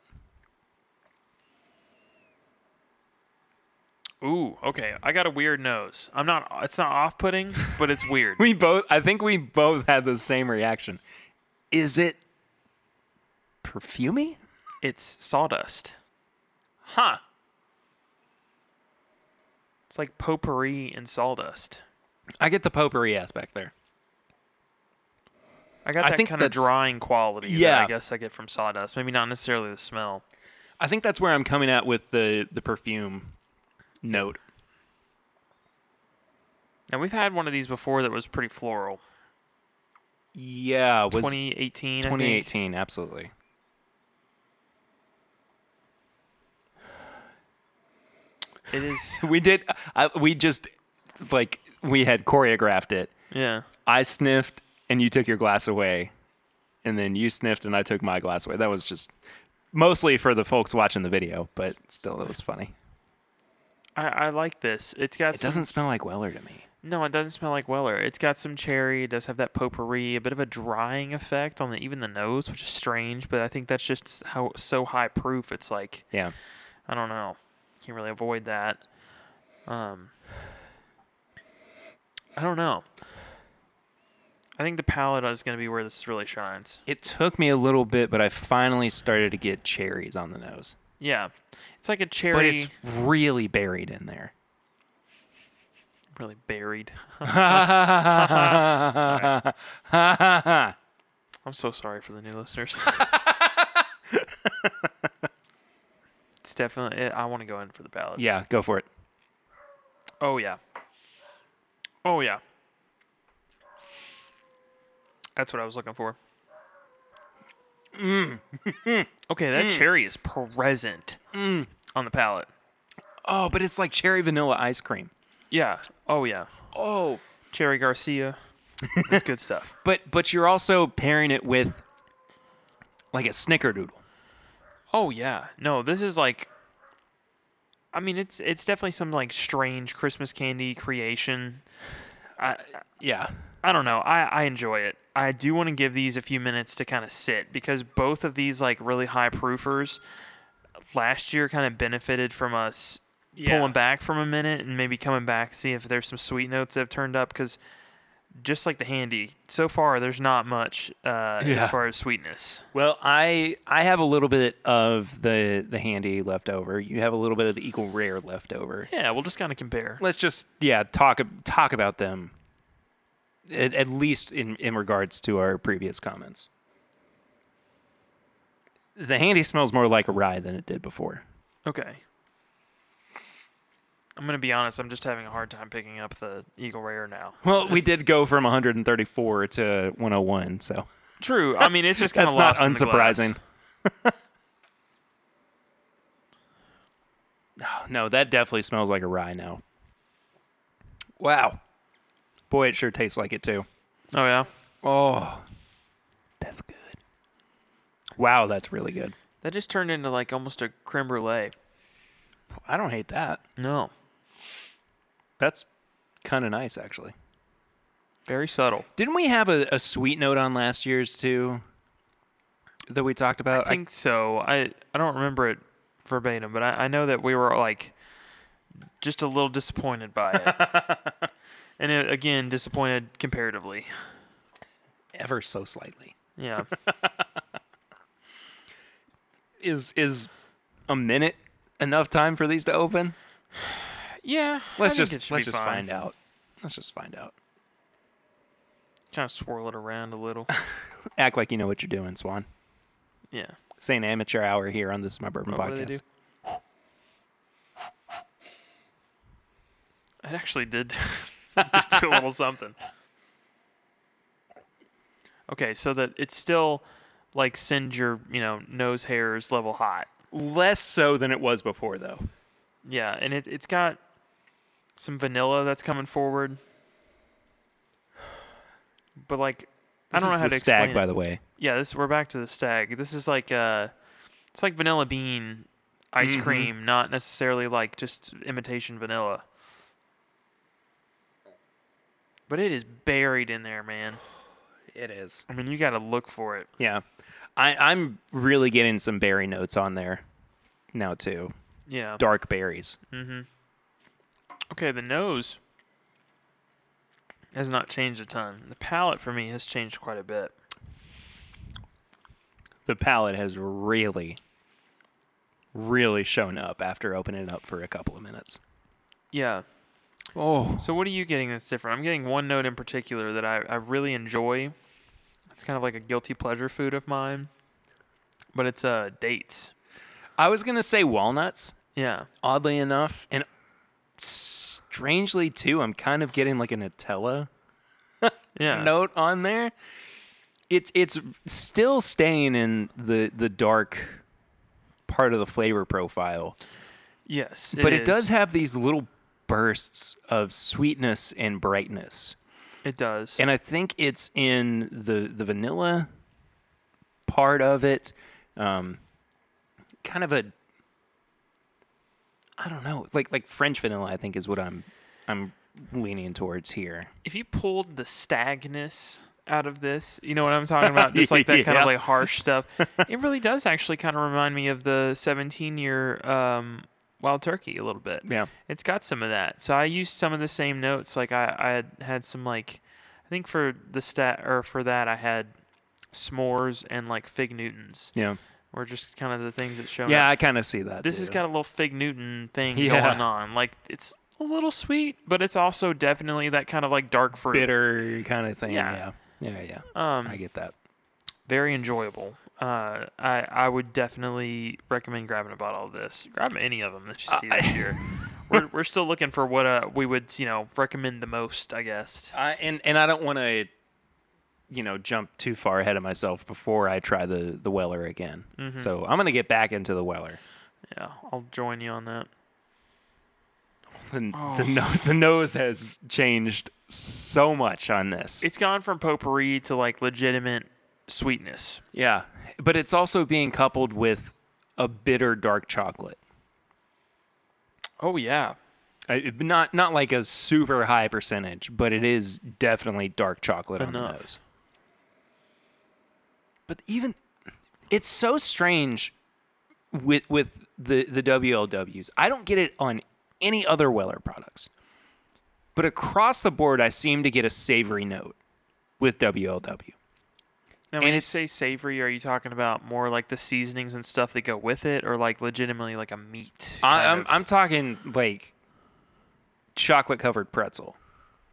Ooh, okay. I got a weird nose. It's not off-putting, but it's weird. I think we both had the same reaction. Is it perfumey? It's sawdust. Huh. It's like potpourri and sawdust. I get the potpourri aspect there. I got that kind of drying quality that I guess I get from sawdust. Maybe not necessarily the smell. I think that's where I'm coming at with the perfume note. Now, we've had one of these before that was pretty floral. Yeah, it was 2018. Absolutely. It is. We had choreographed it. Yeah. I sniffed and you took your glass away, and then you sniffed and I took my glass away. That was just mostly for the folks watching the video, but still, that was funny. I like this. It doesn't smell like Weller to me. No, it doesn't smell like Weller. It's got some cherry. It does have that potpourri, a bit of a drying effect on even the nose, which is strange. But I think that's just how so high proof. It's like, yeah, I don't know. Can't really avoid that. I don't know. I think the palate is going to be where this really shines. It took me a little bit, but I finally started to get cherries on the nose. Yeah, it's like a cherry. But it's really buried in there. Really buried. I'm so sorry for the new listeners. It's definitely. I want to go in for the palate. Yeah, go for it. Oh yeah. That's what I was looking for. Mm. Okay, that cherry is present on the palate. Oh, but it's like cherry vanilla ice cream. Yeah. Oh, yeah. Oh. Cherry Garcia. That's good stuff. But you're also pairing it with like a snickerdoodle. Oh, yeah. No, this is like, I mean, it's definitely some like strange Christmas candy creation. I don't know. I enjoy it. I do want to give these a few minutes to kind of sit, because both of these like really high proofers, last year kind of benefited from us pulling back from a minute and maybe coming back, see if there's some sweet notes that have turned up, because just like the Handy, so far there's not much as far as sweetness. Well, I have a little bit of the Handy left over. You have a little bit of the Eagle Rare left over. Yeah, we'll just kind of compare. Let's just talk about them, at least in regards to our previous comments. The Handy smells more like a rye than it did before. Okay. I'm going to be honest. I'm just having a hard time picking up the Eagle Rare now. Well, we did go from 134 to 101, so. True. I mean, it's just kind of lost in the glass. That's not unsurprising. No, that definitely smells like a rye now. Wow. Boy, it sure tastes like it, too. Oh, yeah? Oh, that's good. Wow, that's really good. That just turned into like almost a creme brulee. I don't hate that. No. That's kind of nice, actually. Very subtle. Didn't we have a sweet note on last year's, too, that we talked about? I think so. I don't remember it verbatim, but I know that we were like just a little disappointed by it. And it, again, disappointed comparatively. Ever so slightly. Yeah. Is a minute enough time for these to open? Yeah. Let's just find out. Let's just find out. Trying to swirl it around a little. Act like you know what you're doing, Swan. Yeah. It's an amateur hour here on This Is My Bourbon Podcast. What do they do? It actually did do a little something. Okay, so that it's still like send your, nose hairs level hot. Less so than it was before, though. Yeah, and it's got some vanilla that's coming forward. But, like, I don't know how to explain it. This is the Stagg, by the way. Yeah, we're back to the Stagg. This is like it's like vanilla bean ice cream, not necessarily like just imitation vanilla. But it is buried in there, man. It is. I mean, you got to look for it. Yeah. I'm really getting some berry notes on there now, too. Yeah. Dark berries. Mm-hmm. Okay, the nose has not changed a ton. The palate for me has changed quite a bit. The palate has really, really shown up after opening it up for a couple of minutes. Yeah. Oh. So what are you getting that's different? I'm getting one note in particular that I really enjoy. It's kind of like a guilty pleasure food of mine, but it's dates. I was going to say walnuts. Yeah. Oddly enough. And strangely, too, I'm kind of getting like a Nutella note on there. It's still staying in the dark part of the flavor profile. Yes, it does have these little bursts of sweetness and brightness. It does. And I think it's in the vanilla part of it. Kind of a, I don't know, like French vanilla, I think, is what I'm leaning towards here. If you pulled the Staggness out of this, you know what I'm talking about? Just like that kind of like harsh stuff. It really does actually kind of remind me of the 17-year Wild Turkey a little bit. Yeah. It's got some of that. So I used some of the same notes. Like I had some, like, I think for the for that I had s'mores and like Fig Newtons. Yeah. Were just kind of the things that show up. Yeah, I kind of see that. This has got a little Fig Newton thing going on. Like it's a little sweet, but it's also definitely that kind of like dark fruit. Bitter kind of thing. Yeah. Yeah. I get that. Very enjoyable. I would definitely recommend grabbing a bottle of this. Grab any of them that you see this year. We're still looking for what we would recommend the most, I guess. And I don't want to jump too far ahead of myself before I try the Weller again. Mm-hmm. So I'm gonna get back into the Weller. Yeah, I'll join you on that. The nose has changed so much on this. It's gone from potpourri to like legitimate sweetness. Yeah, but it's also being coupled with a bitter dark chocolate. Oh yeah. Not like a super high percentage, but it is definitely dark chocolate on the nose. But even it's so strange with the WLWs. I don't get it on any other Weller products. But across the board, I seem to get a savory note with WLW. Now, when you say savory, are you talking about more like the seasonings and stuff that go with it, or like legitimately like a meat? I'm talking like chocolate covered pretzel,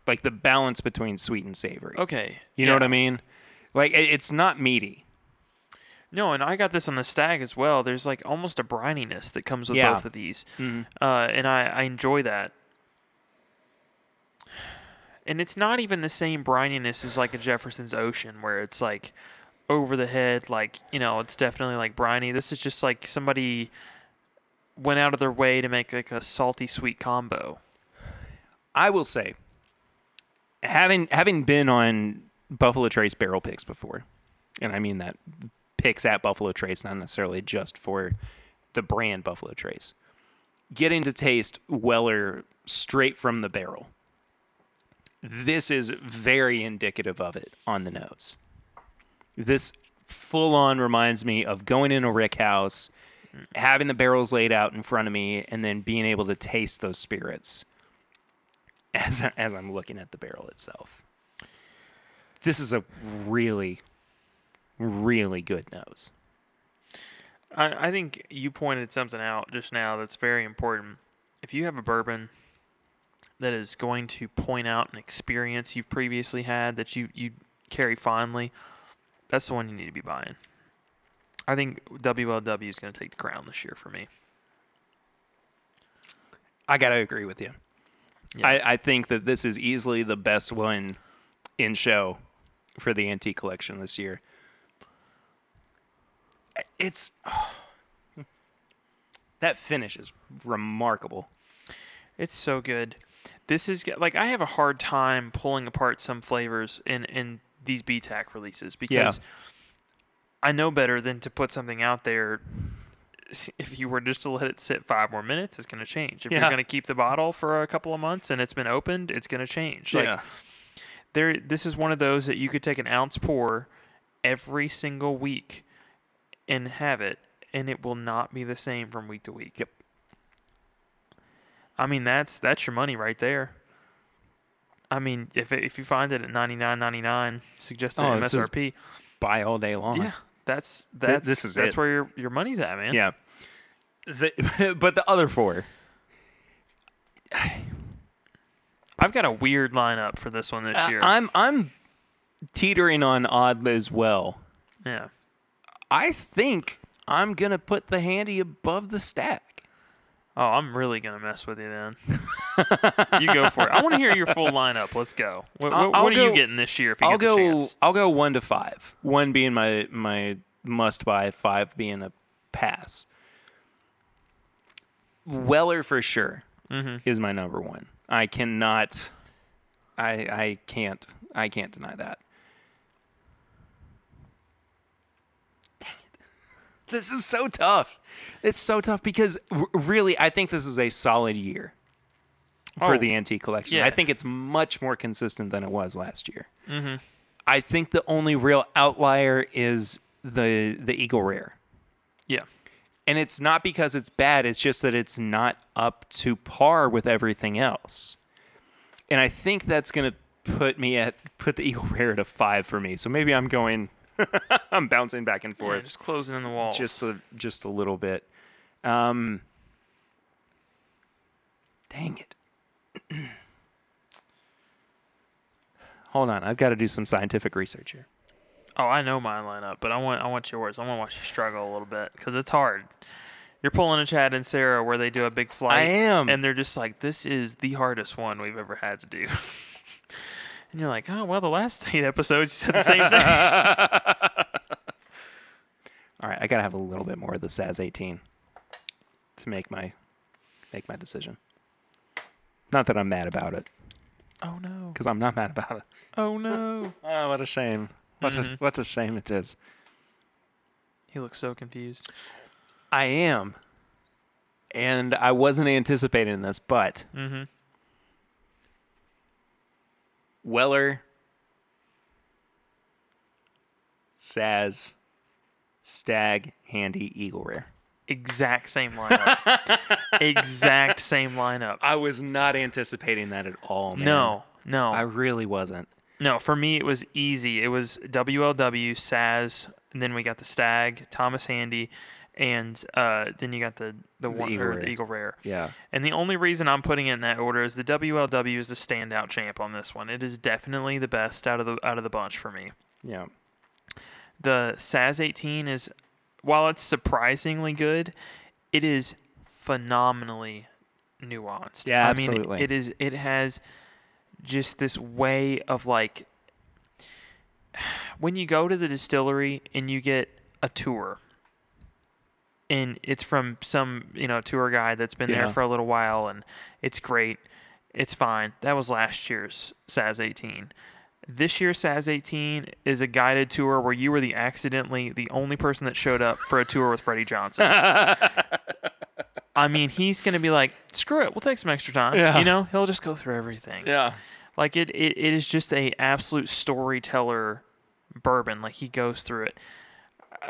like the balance between sweet and savory. Okay, you know what I mean? Like it's not meaty. No, and I got this on the Stag as well. There's like almost a brininess that comes with both of these, and I enjoy that. And it's not even the same brininess as like a Jefferson's Ocean where it's like over the head, like, you know, it's definitely like briny. This is just like somebody went out of their way to make like a salty sweet combo. I will say, having been on Buffalo Trace barrel picks before, and I mean that picks at Buffalo Trace, not necessarily just for the brand Buffalo Trace, getting to taste Weller straight from the barrel, this is very indicative of it on the nose. This full-on reminds me of going in a rick house, having the barrels laid out in front of me, and then being able to taste those spirits as I'm looking at the barrel itself. This is a really, really good nose. I think you pointed something out just now that's very important. If you have a bourbon that is going to point out an experience you've previously had that you carry fondly, that's the one you need to be buying. I think WLW is going to take the crown this year for me. I got to agree with you. Yeah. I think that this is easily the best one in show for the antique collection this year. That finish is remarkable. It's so good. This is like, I have a hard time pulling apart some flavors in these BTAC releases because I know better than to put something out there. If you were just to let it sit 5 more minutes, it's going to change. If you're going to keep the bottle for a couple of months and it's been opened, it's going to change. Yeah. Like, this is one of those that you could take an ounce pour every single week and have it, and it will not be the same from week to week. Yep. I mean, that's your money right there. I mean, if you find it at $99.99 suggested MSRP, buy all day long. Yeah, that's where your money's at, man. Yeah. But the other four, I've got a weird lineup for this one this year. I'm teetering on odd as well. Yeah. I think I'm gonna put the Handy above the Stack. Oh, I'm really going to mess with you then. You go for it. I want to hear your full lineup. Let's go. What are you getting this year if you get the chance? I'll go 1 to 5. 1 being my must-buy, 5 being a pass. Weller for sure is my number 1. I cannot... I can't deny that. Dang it. This is so tough. It's so tough because really, I think this is a solid year for the antique collection. Yeah. I think it's much more consistent than it was last year. Mm-hmm. I think the only real outlier is the Eagle Rare. Yeah. And it's not because it's bad. It's just that it's not up to par with everything else. And I think that's going to put the Eagle Rare at a 5 for me. So maybe I'm going... I'm bouncing back and forth. Yeah, just closing in the walls. Just a little bit. Dang it. Hold on. I've got to do some scientific research here. Oh, I know my lineup, but I want yours. I want to watch you struggle a little bit because it's hard. You're pulling a Chad and Sarah where they do a big flight. I am. And they're just like, this is the hardest one we've ever had to do. And you're like, oh, well, the last 8 episodes you said the same thing. All right, I got to have a little bit more of the Saz 18 to make my decision. Not that I'm mad about it. Oh, no. Because I'm not mad about it. Oh, no. Oh, what a shame. What a shame it is. He looks so confused. I am. And I wasn't anticipating this, but... Mm-hmm. Weller, Saz, Stag, Handy, Eagle Rare. Exact same lineup. Exact same lineup. I was not anticipating that at all, man. No. I really wasn't. No, for me, it was easy. It was WLW, Saz, and then we got the Stag, Thomas Handy, and then you got the Eagle Rare. Yeah. And the only reason I'm putting it in that order is the WLW is the standout champ on this one. It is definitely the best out of the bunch for me. Yeah. The Saz 18 is, while it's surprisingly good, it is phenomenally nuanced. Yeah, absolutely. I mean, it has just this way of, like, when you go to the distillery and you get a tour, and it's from some, tour guide that's been there for a little while, and it's great, it's fine. That was last year's Saz 18. This year's Saz 18 is a guided tour where you were the only person that showed up for a tour with Freddie Johnson. I mean, he's going to be like, screw it, we'll take some extra time. Yeah. He'll just go through everything. Yeah. Like, it is just a absolute storyteller bourbon. Like, he goes through it.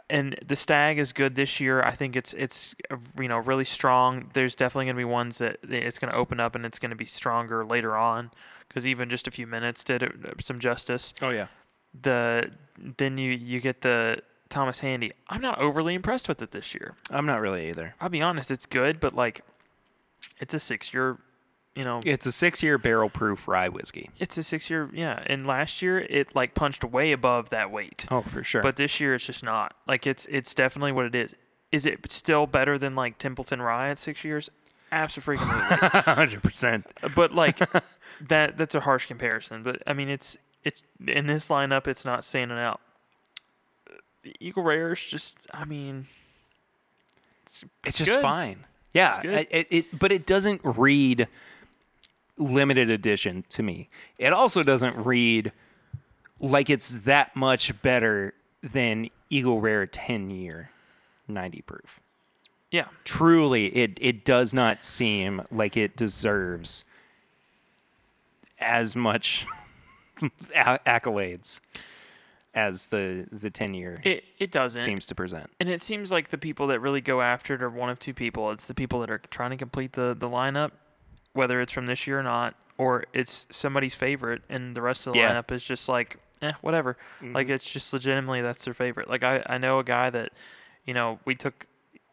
And the Stag is good this year. I think it's really strong. There's definitely going to be ones that it's going to open up and it's going to be stronger later on, because even just a few minutes did it some justice. Oh yeah. Then you get the Thomas Handy. I'm not overly impressed with it this year. I'm not really either. I'll be honest, it's good, but like, it's a 6 year. It's a 6 year barrel proof rye whiskey. It's a 6 year, yeah. And last year it like punched way above that weight. Oh, for sure. But this year it's just not. Like it's definitely what it is. Is it still better than like Templeton Rye at 6 years? Absolutely. 100%. But like that's a harsh comparison. But I mean, it's in this lineup, it's not standing out. The Eagle Rare is just, I mean, it's just fine. Yeah, it's good. But it doesn't read limited edition to me. It also doesn't read like it's that much better than Eagle Rare 10 year 90 proof. Yeah. Truly, it does not seem like it deserves as much accolades as the 10 year it doesn't seems to present. And it seems like the people that really go after it are one of two people. It's the people that are trying to complete the lineup, whether it's from this year or not, or it's somebody's favorite, and the rest of the lineup is just like, whatever. Mm-hmm. Like, it's just legitimately that's their favorite. Like, I know a guy that, we took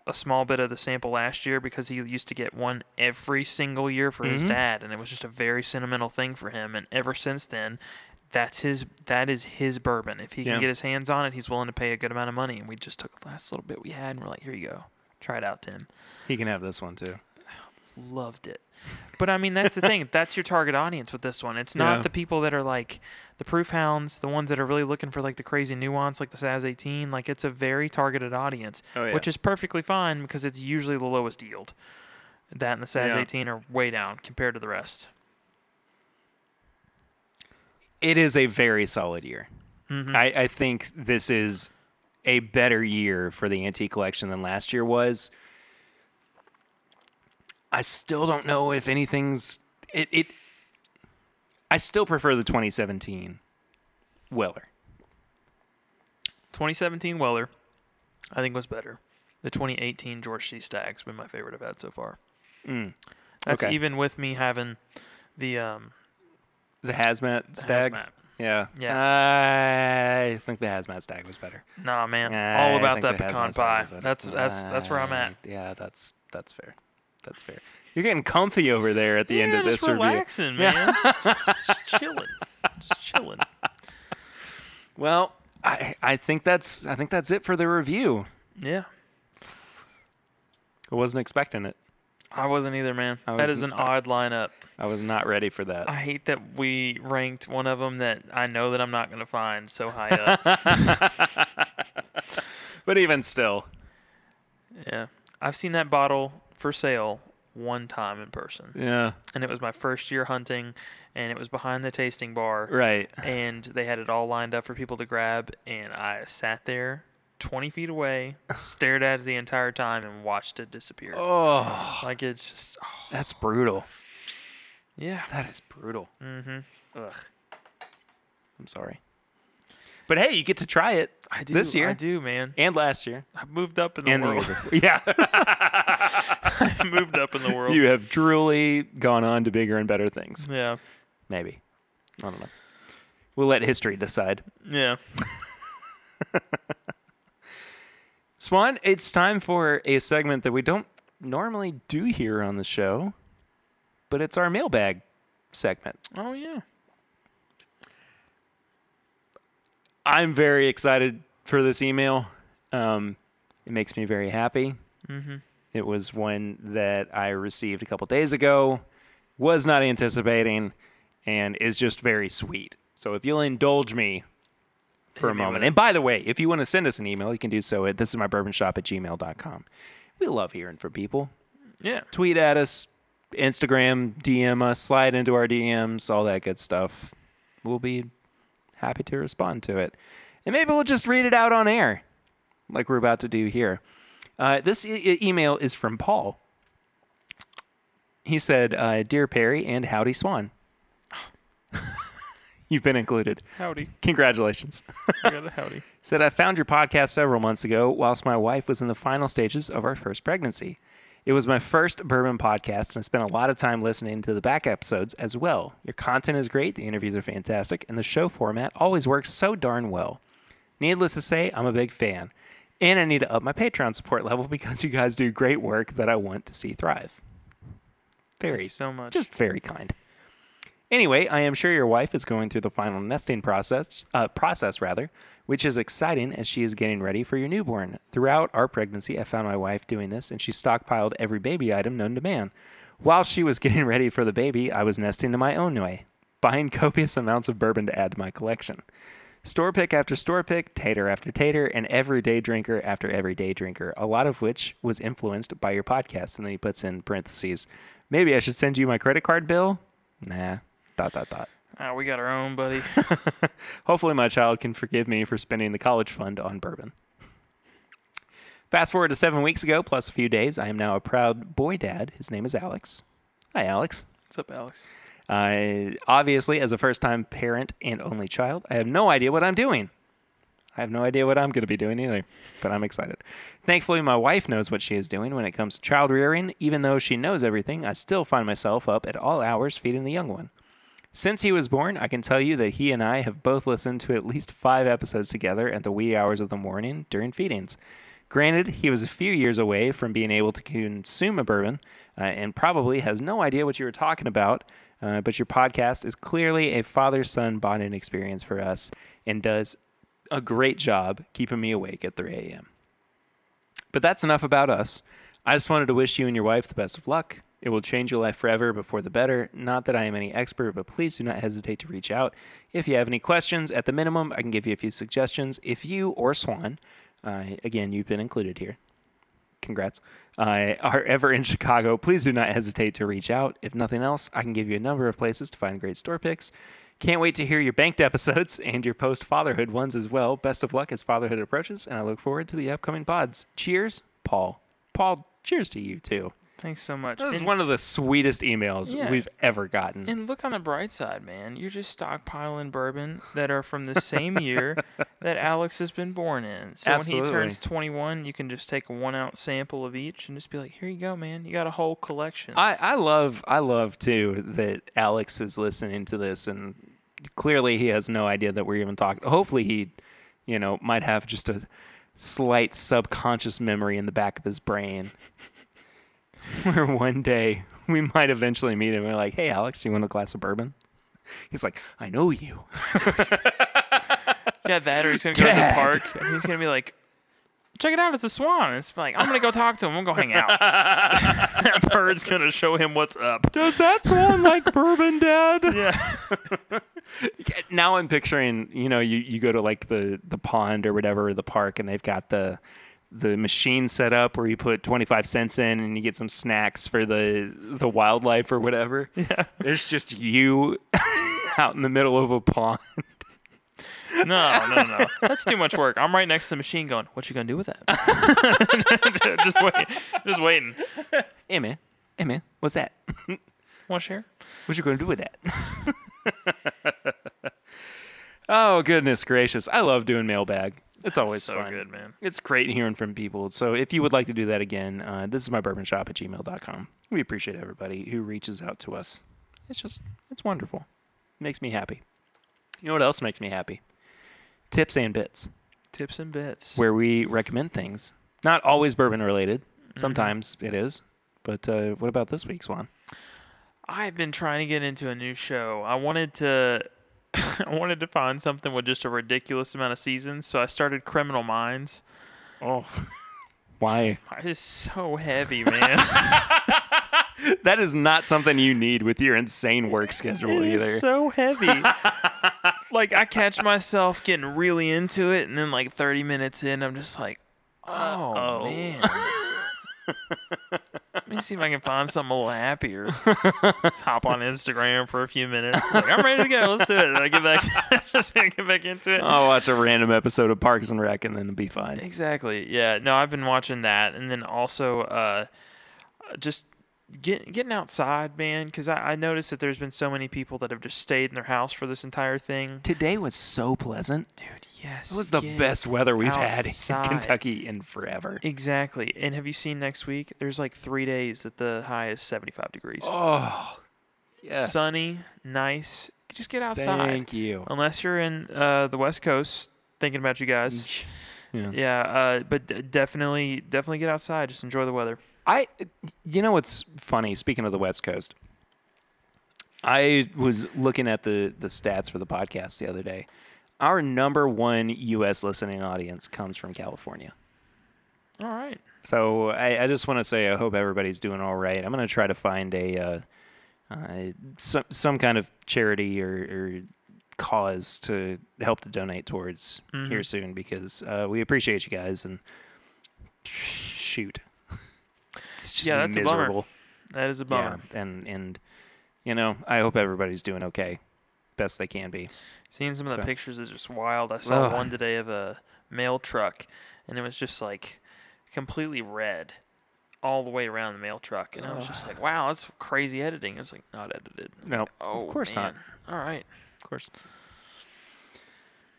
a small bit of the sample last year because he used to get one every single year for his dad, and it was just a very sentimental thing for him. And ever since then, that is his bourbon. If he can get his hands on it, he's willing to pay a good amount of money. And we just took the last little bit we had, and we're like, here you go. Try it out, Tim. He can have this one, too. Loved it. But, I mean, that's the thing. That's your target audience with this one. It's not the people that are, like, the proof hounds, the ones that are really looking for, like, the crazy nuance, like the Saz 18. Like, it's a very targeted audience, which is perfectly fine because it's usually the lowest yield. That and the Saz 18 are way down compared to the rest. It is a very solid year. Mm-hmm. I think this is a better year for the antique collection than last year was. I still don't know if anything's I still prefer the 2017 Weller. 2017 Weller, I think, was better. The 2018 George T. Stagg's been my favorite I've had so far. Mm. That's okay. Even with me having the hazmat Stag? Hazmat. Yeah. I think the hazmat Stag was better. Nah, man. All about that pecan pie. That's where I'm at. Yeah, that's fair. That's fair. You're getting comfy over there at the end of this review. Relaxing, man. Just chilling. Just chilling. Well, I think that's it for the review. Yeah. I wasn't expecting it. I wasn't either, man. That is an odd lineup. I was not ready for that. I hate that we ranked one of them that I know that I'm not going to find so high up. But even still. Yeah. I've seen that bottle for sale one time in person. Yeah. And it was my first year hunting, and it was behind the tasting bar. Right. And they had it all lined up for people to grab, and I sat there 20 feet away, stared at it the entire time, and watched it disappear. Oh. Like, it's just... Oh. That's brutal. Yeah. That is brutal. Mm-hmm. Ugh. I'm sorry. But hey, you get to try it this year. I do, man. And last year. I've moved up in the world. Yeah. I've moved up in the world. You have truly gone on to bigger and better things. Yeah. Maybe. I don't know. We'll let history decide. Yeah. Swan, it's time for a segment that we don't normally do here on the show, but it's our mailbag segment. Oh, yeah. I'm very excited for this email. It makes me very happy. Mm-hmm. It was one that I received a couple days ago, was not anticipating, and is just very sweet. So if you'll indulge me for a moment. And by the way, if you want to send us an email, you can do so at thisismybourbonshop@gmail.com. We love hearing from people. Yeah. Tweet at us, Instagram, DM us, slide into our DMs, all that good stuff. We'll be happy to respond to it. And maybe we'll just read it out on air, like we're about to do here. This email is from Paul. He said, Dear Perry and Howdy Swan. You've been included. Howdy. Congratulations. I got a howdy. Said, I found your podcast several months ago whilst my wife was in the final stages of our first pregnancy. It was my first bourbon podcast, and I spent a lot of time listening to the back episodes as well. Your content is great, the interviews are fantastic, and the show format always works so darn well. Needless to say, I'm a big fan, and I need to up my Patreon support level because you guys do great work that I want to see thrive. Thank you so much. Just very kind. Anyway, I am sure your wife is going through the final nesting process, which is exciting as she is getting ready for your newborn. Throughout our pregnancy, I found my wife doing this, and she stockpiled every baby item known to man. While she was getting ready for the baby, I was nesting in my own way, buying copious amounts of bourbon to add to my collection. Store pick after store pick, tater after tater, and everyday drinker after everyday drinker, a lot of which was influenced by your podcast. And then he puts in parentheses, maybe I should send you my credit card bill? Nah. ... We got our own, buddy. Hopefully my child can forgive me for spending the college fund on bourbon. Fast forward to 7 weeks ago, plus a few days, I am now a proud boy dad. His name is Alex. Hi, Alex. What's up, Alex? Obviously, as a first-time parent and only child, I have no idea what I'm doing. I have no idea what I'm going to be doing either, but I'm excited. Thankfully, my wife knows what she is doing when it comes to child rearing. Even though she knows everything, I still find myself up at all hours feeding the young one. Since he was born, I can tell you that he and I have both listened to at least 5 episodes together at the wee hours of the morning during feedings. Granted, he was a few years away from being able to consume a bourbon and probably has no idea what you were talking about, but your podcast is clearly a father-son bonding experience for us and does a great job keeping me awake at 3 a.m. But that's enough about us. I just wanted to wish you and your wife the best of luck. It will change your life forever, but for the better. Not that I am any expert, but please do not hesitate to reach out. If you have any questions, at the minimum, I can give you a few suggestions. If you or Swan, again, you've been included here. Congrats. Are ever in Chicago, please do not hesitate to reach out. If nothing else, I can give you a number of places to find great store picks. Can't wait to hear your banked episodes and your post-fatherhood ones as well. Best of luck as fatherhood approaches, and I look forward to the upcoming pods. Cheers, Paul. Paul, cheers to you, too. Thanks so much. That was one of the sweetest emails we've ever gotten. And look on the bright side, man. You're just stockpiling bourbon that are from the same year that Alex has been born in. So Absolutely. When he turns 21, you can just take a 1-ounce sample of each and just be like, here you go, man. You got a whole collection. I love too, that Alex is listening to this, and clearly he has no idea that we're even talking. Hopefully he, might have just a slight subconscious memory in the back of his brain. Where one day we might eventually meet him. We're like, hey, Alex, do you want a glass of bourbon? He's like, I know you. Yeah, that or he's going to go to the park. And he's going to be like, check it out. It's a swan. And it's like, I'm going to go talk to him. I'm going to go hang out. That bird's going to show him what's up. Does that swan like bourbon, Dad? Yeah. Now I'm picturing, you go to like the pond or whatever, the park, and they've got the machine set up where you put 25 cents in and you get some snacks for the wildlife or whatever. Yeah. There's just you out in the middle of a pond. No. That's too much work. I'm right next to the machine going, what you going to do with that? Just waiting. Hey, man. What's that? Want to share? What you going to do with that? Oh, goodness gracious. I love doing mailbag. It's always so fun. Good, man. It's great hearing from people. So if you would like to do that again, this is mybourbonshop@gmail.com. We appreciate everybody who reaches out to us. It's wonderful. It makes me happy. You know what else makes me happy? Tips and bits. Tips and bits. Where we recommend things. Not always bourbon related. Sometimes it is. But what about this week, Swan? I've been trying to get into a new show. I wanted to find something with just a ridiculous amount of seasons, so I started Criminal Minds. Oh, why? It is so heavy, man. That is not something you need with your insane work schedule either. It is so heavy. Like, I catch myself getting really into it, and then like 30 minutes in, I'm just like, oh, man. Let me see if I can find something a little happier. Let's hop on Instagram for a few minutes. Like, I'm ready to go. Let's do it. And I get back. I'm just gonna get back into it. I'll watch a random episode of Parks and Rec and then it'll be fine. Exactly. Yeah. No, I've been watching that, and then also just getting outside, man. Because I noticed that there's been so many people that have just stayed in their house for this entire thing. Today was so pleasant, dude. Yes, it was the best weather we've had in Kentucky in forever. Exactly. And have you seen next week? There's like 3 days that the high is 75 degrees. Oh, yes. Sunny, nice. Just get outside. Thank you. Unless you're in the West Coast, thinking about you guys. Yeah. Yeah. But definitely get outside. Just enjoy the weather. You know what's funny? Speaking of the West Coast, I was looking at the stats for the podcast the other day. Our number one U.S. listening audience comes from California. All right. So I just want to say I hope everybody's doing all right. I'm going to try to find some kind of charity or cause to help to donate towards here soon, because we appreciate you guys. And shoot. It's just that's miserable. A bummer. That is a bummer. Yeah, and you know, I hope everybody's doing okay, best they can be. Seeing some of the pictures is just wild. I saw one today of a mail truck, and it was just like completely red all the way around the mail truck, and I was just like, wow, that's crazy editing. It was like not edited. No, like, of course not. All right, of course.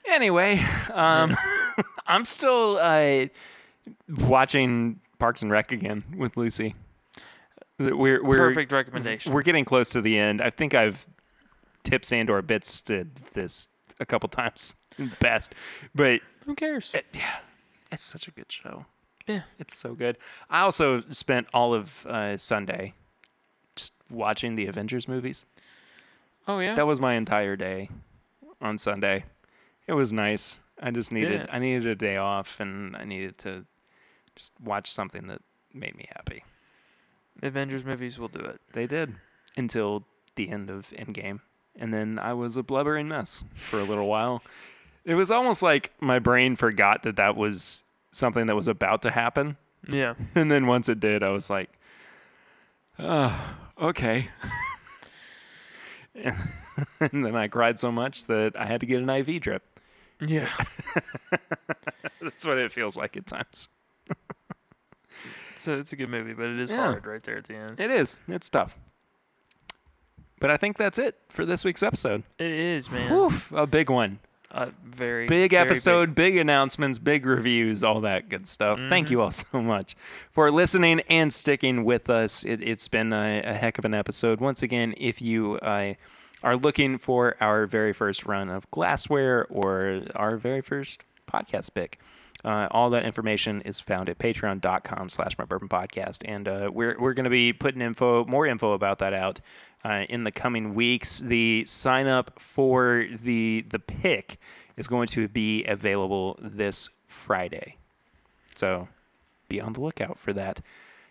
Anyway, I'm still watching Parks and Rec again with Lucy. We're perfect recommendation. We're getting close to the end. I think I've tips and or bits did this a couple times in the past, but who cares? It's such a good show. Yeah, it's so good. I also spent all of Sunday just watching the Avengers movies. Oh yeah, that was my entire day on Sunday. It was nice. I just needed a day off, and I needed to just watch something that made me happy. The Avengers movies will do it. They did. Until the end of Endgame. And then I was a blubbering mess for a little while. It was almost like my brain forgot that was something that was about to happen. Yeah. And then once it did, I was like, oh, okay. And then I cried so much that I had to get an IV drip. Yeah. That's what it feels like at times. It's a good movie, but it is hard right there at the end. It is. It's tough. But I think that's it for this week's episode. It is, man. Oof, a big one. Very big episode, big announcements, big reviews, all that good stuff. Mm-hmm. Thank you all so much for listening and sticking with us. It's been a heck of an episode. Once again, if you are looking for our very first run of glassware or our very first podcast pick, all that information is found at patreon.com/mybourbonpodcast. And we're going to be putting more info about that out in the coming weeks. The sign up for the pick is going to be available this Friday. So be on the lookout for that.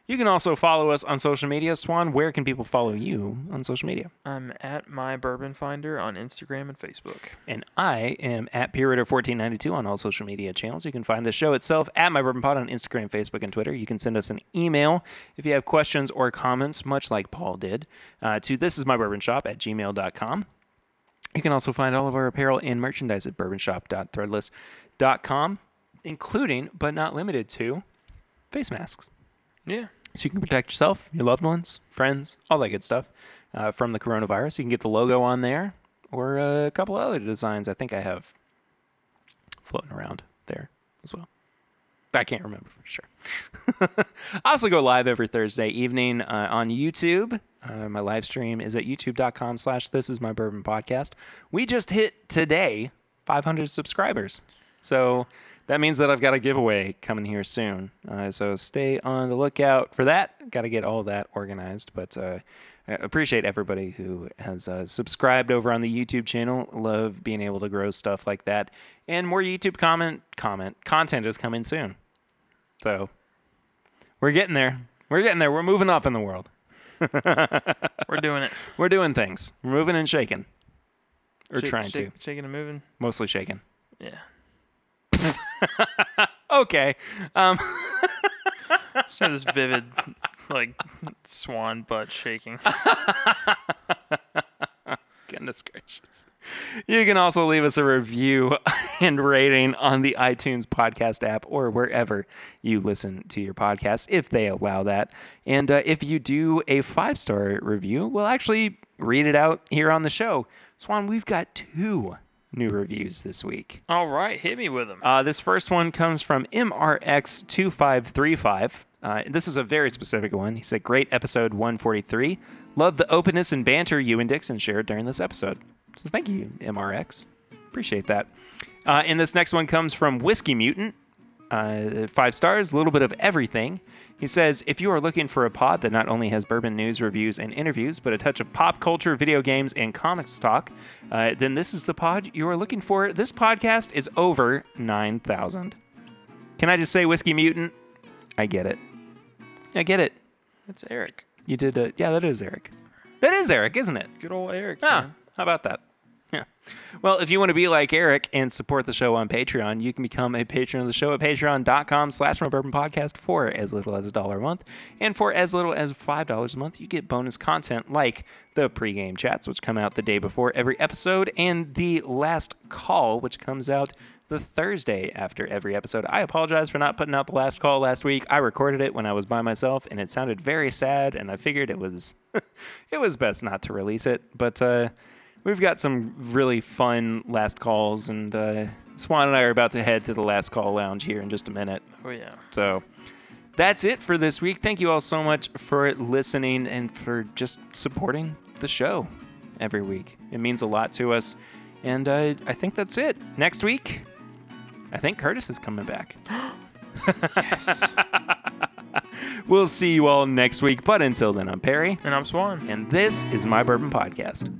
You can also follow us on social media. Swan, where can people follow you on social media? I'm at MyBourbonFinder on Instagram and Facebook. And I am at PureRitter1492 on all social media channels. You can find the show itself at MyBourbonPod on Instagram, Facebook, and Twitter. You can send us an email if you have questions or comments, much like Paul did, to thisismybourbonshop@gmail.com. You can also find all of our apparel and merchandise at bourbonshop.threadless.com, including, but not limited to, face masks. Yeah. So you can protect yourself, your loved ones, friends, all that good stuff from the coronavirus. You can get the logo on there. or a couple other designs I think I have floating around there as well. I can't remember for sure. I also go live every Thursday evening on YouTube. My live stream is at youtube.com/thisismybourbonpodcast. We just hit today 500 subscribers. So that means that I've got a giveaway coming here soon. So stay on the lookout for that. Got to get all that organized. But I appreciate everybody who has subscribed over on the YouTube channel. Love being able to grow stuff like that. And more YouTube content is coming soon. So we're getting there. We're getting there. We're moving up in the world. We're doing it. We're doing things. We're moving and shaking. Or trying to. Shaking and moving? Mostly shaking. Yeah. Okay. Just have this vivid, swan butt shaking. Goodness gracious. You can also leave us a review and rating on the iTunes podcast app or wherever you listen to your podcasts, if they allow that. And if you do a 5-star review, we'll actually read it out here on the show. Swan, we've got 2 new reviews this week. All right, hit me with them. This first one comes from MRX2535. This is a very specific one. He said, great episode 143. Love the openness and banter you and Dixon shared during this episode. So thank you, MRX. Appreciate that. And this next one comes from Whiskey Mutant. 5 stars, a little bit of everything. He says, if you are looking for a pod that not only has bourbon news, reviews, and interviews, but a touch of pop culture, video games, and comics talk, then this is the pod you are looking for. This podcast is over 9,000. Can I just say, Whiskey Mutant? I get it. That's Eric. You did it. Yeah, that is Eric. That is Eric, isn't it? Good old Eric. Ah, how about that? Yeah. Well, if you want to be like Eric and support the show on Patreon, you can become a patron of the show at patreon.com/mybourbonpodcast for as little as $1 a month. And for as little as $5 a month, you get bonus content like the pregame chats, which come out the day before every episode, and the last call, which comes out the Thursday after every episode. I apologize for not putting out the last call last week. I recorded it when I was by myself, and it sounded very sad, and I figured it was it was best not to release it. But we've got some really fun last calls, and Swan and I are about to head to the last call lounge here in just a minute. Oh, yeah. So that's it for this week. Thank you all so much for listening and for just supporting the show every week. It means a lot to us, and I think that's it. Next week, I think Curtis is coming back. Yes. We'll see you all next week, but until then, I'm Perry. And I'm Swan. And this is My Bourbon Podcast.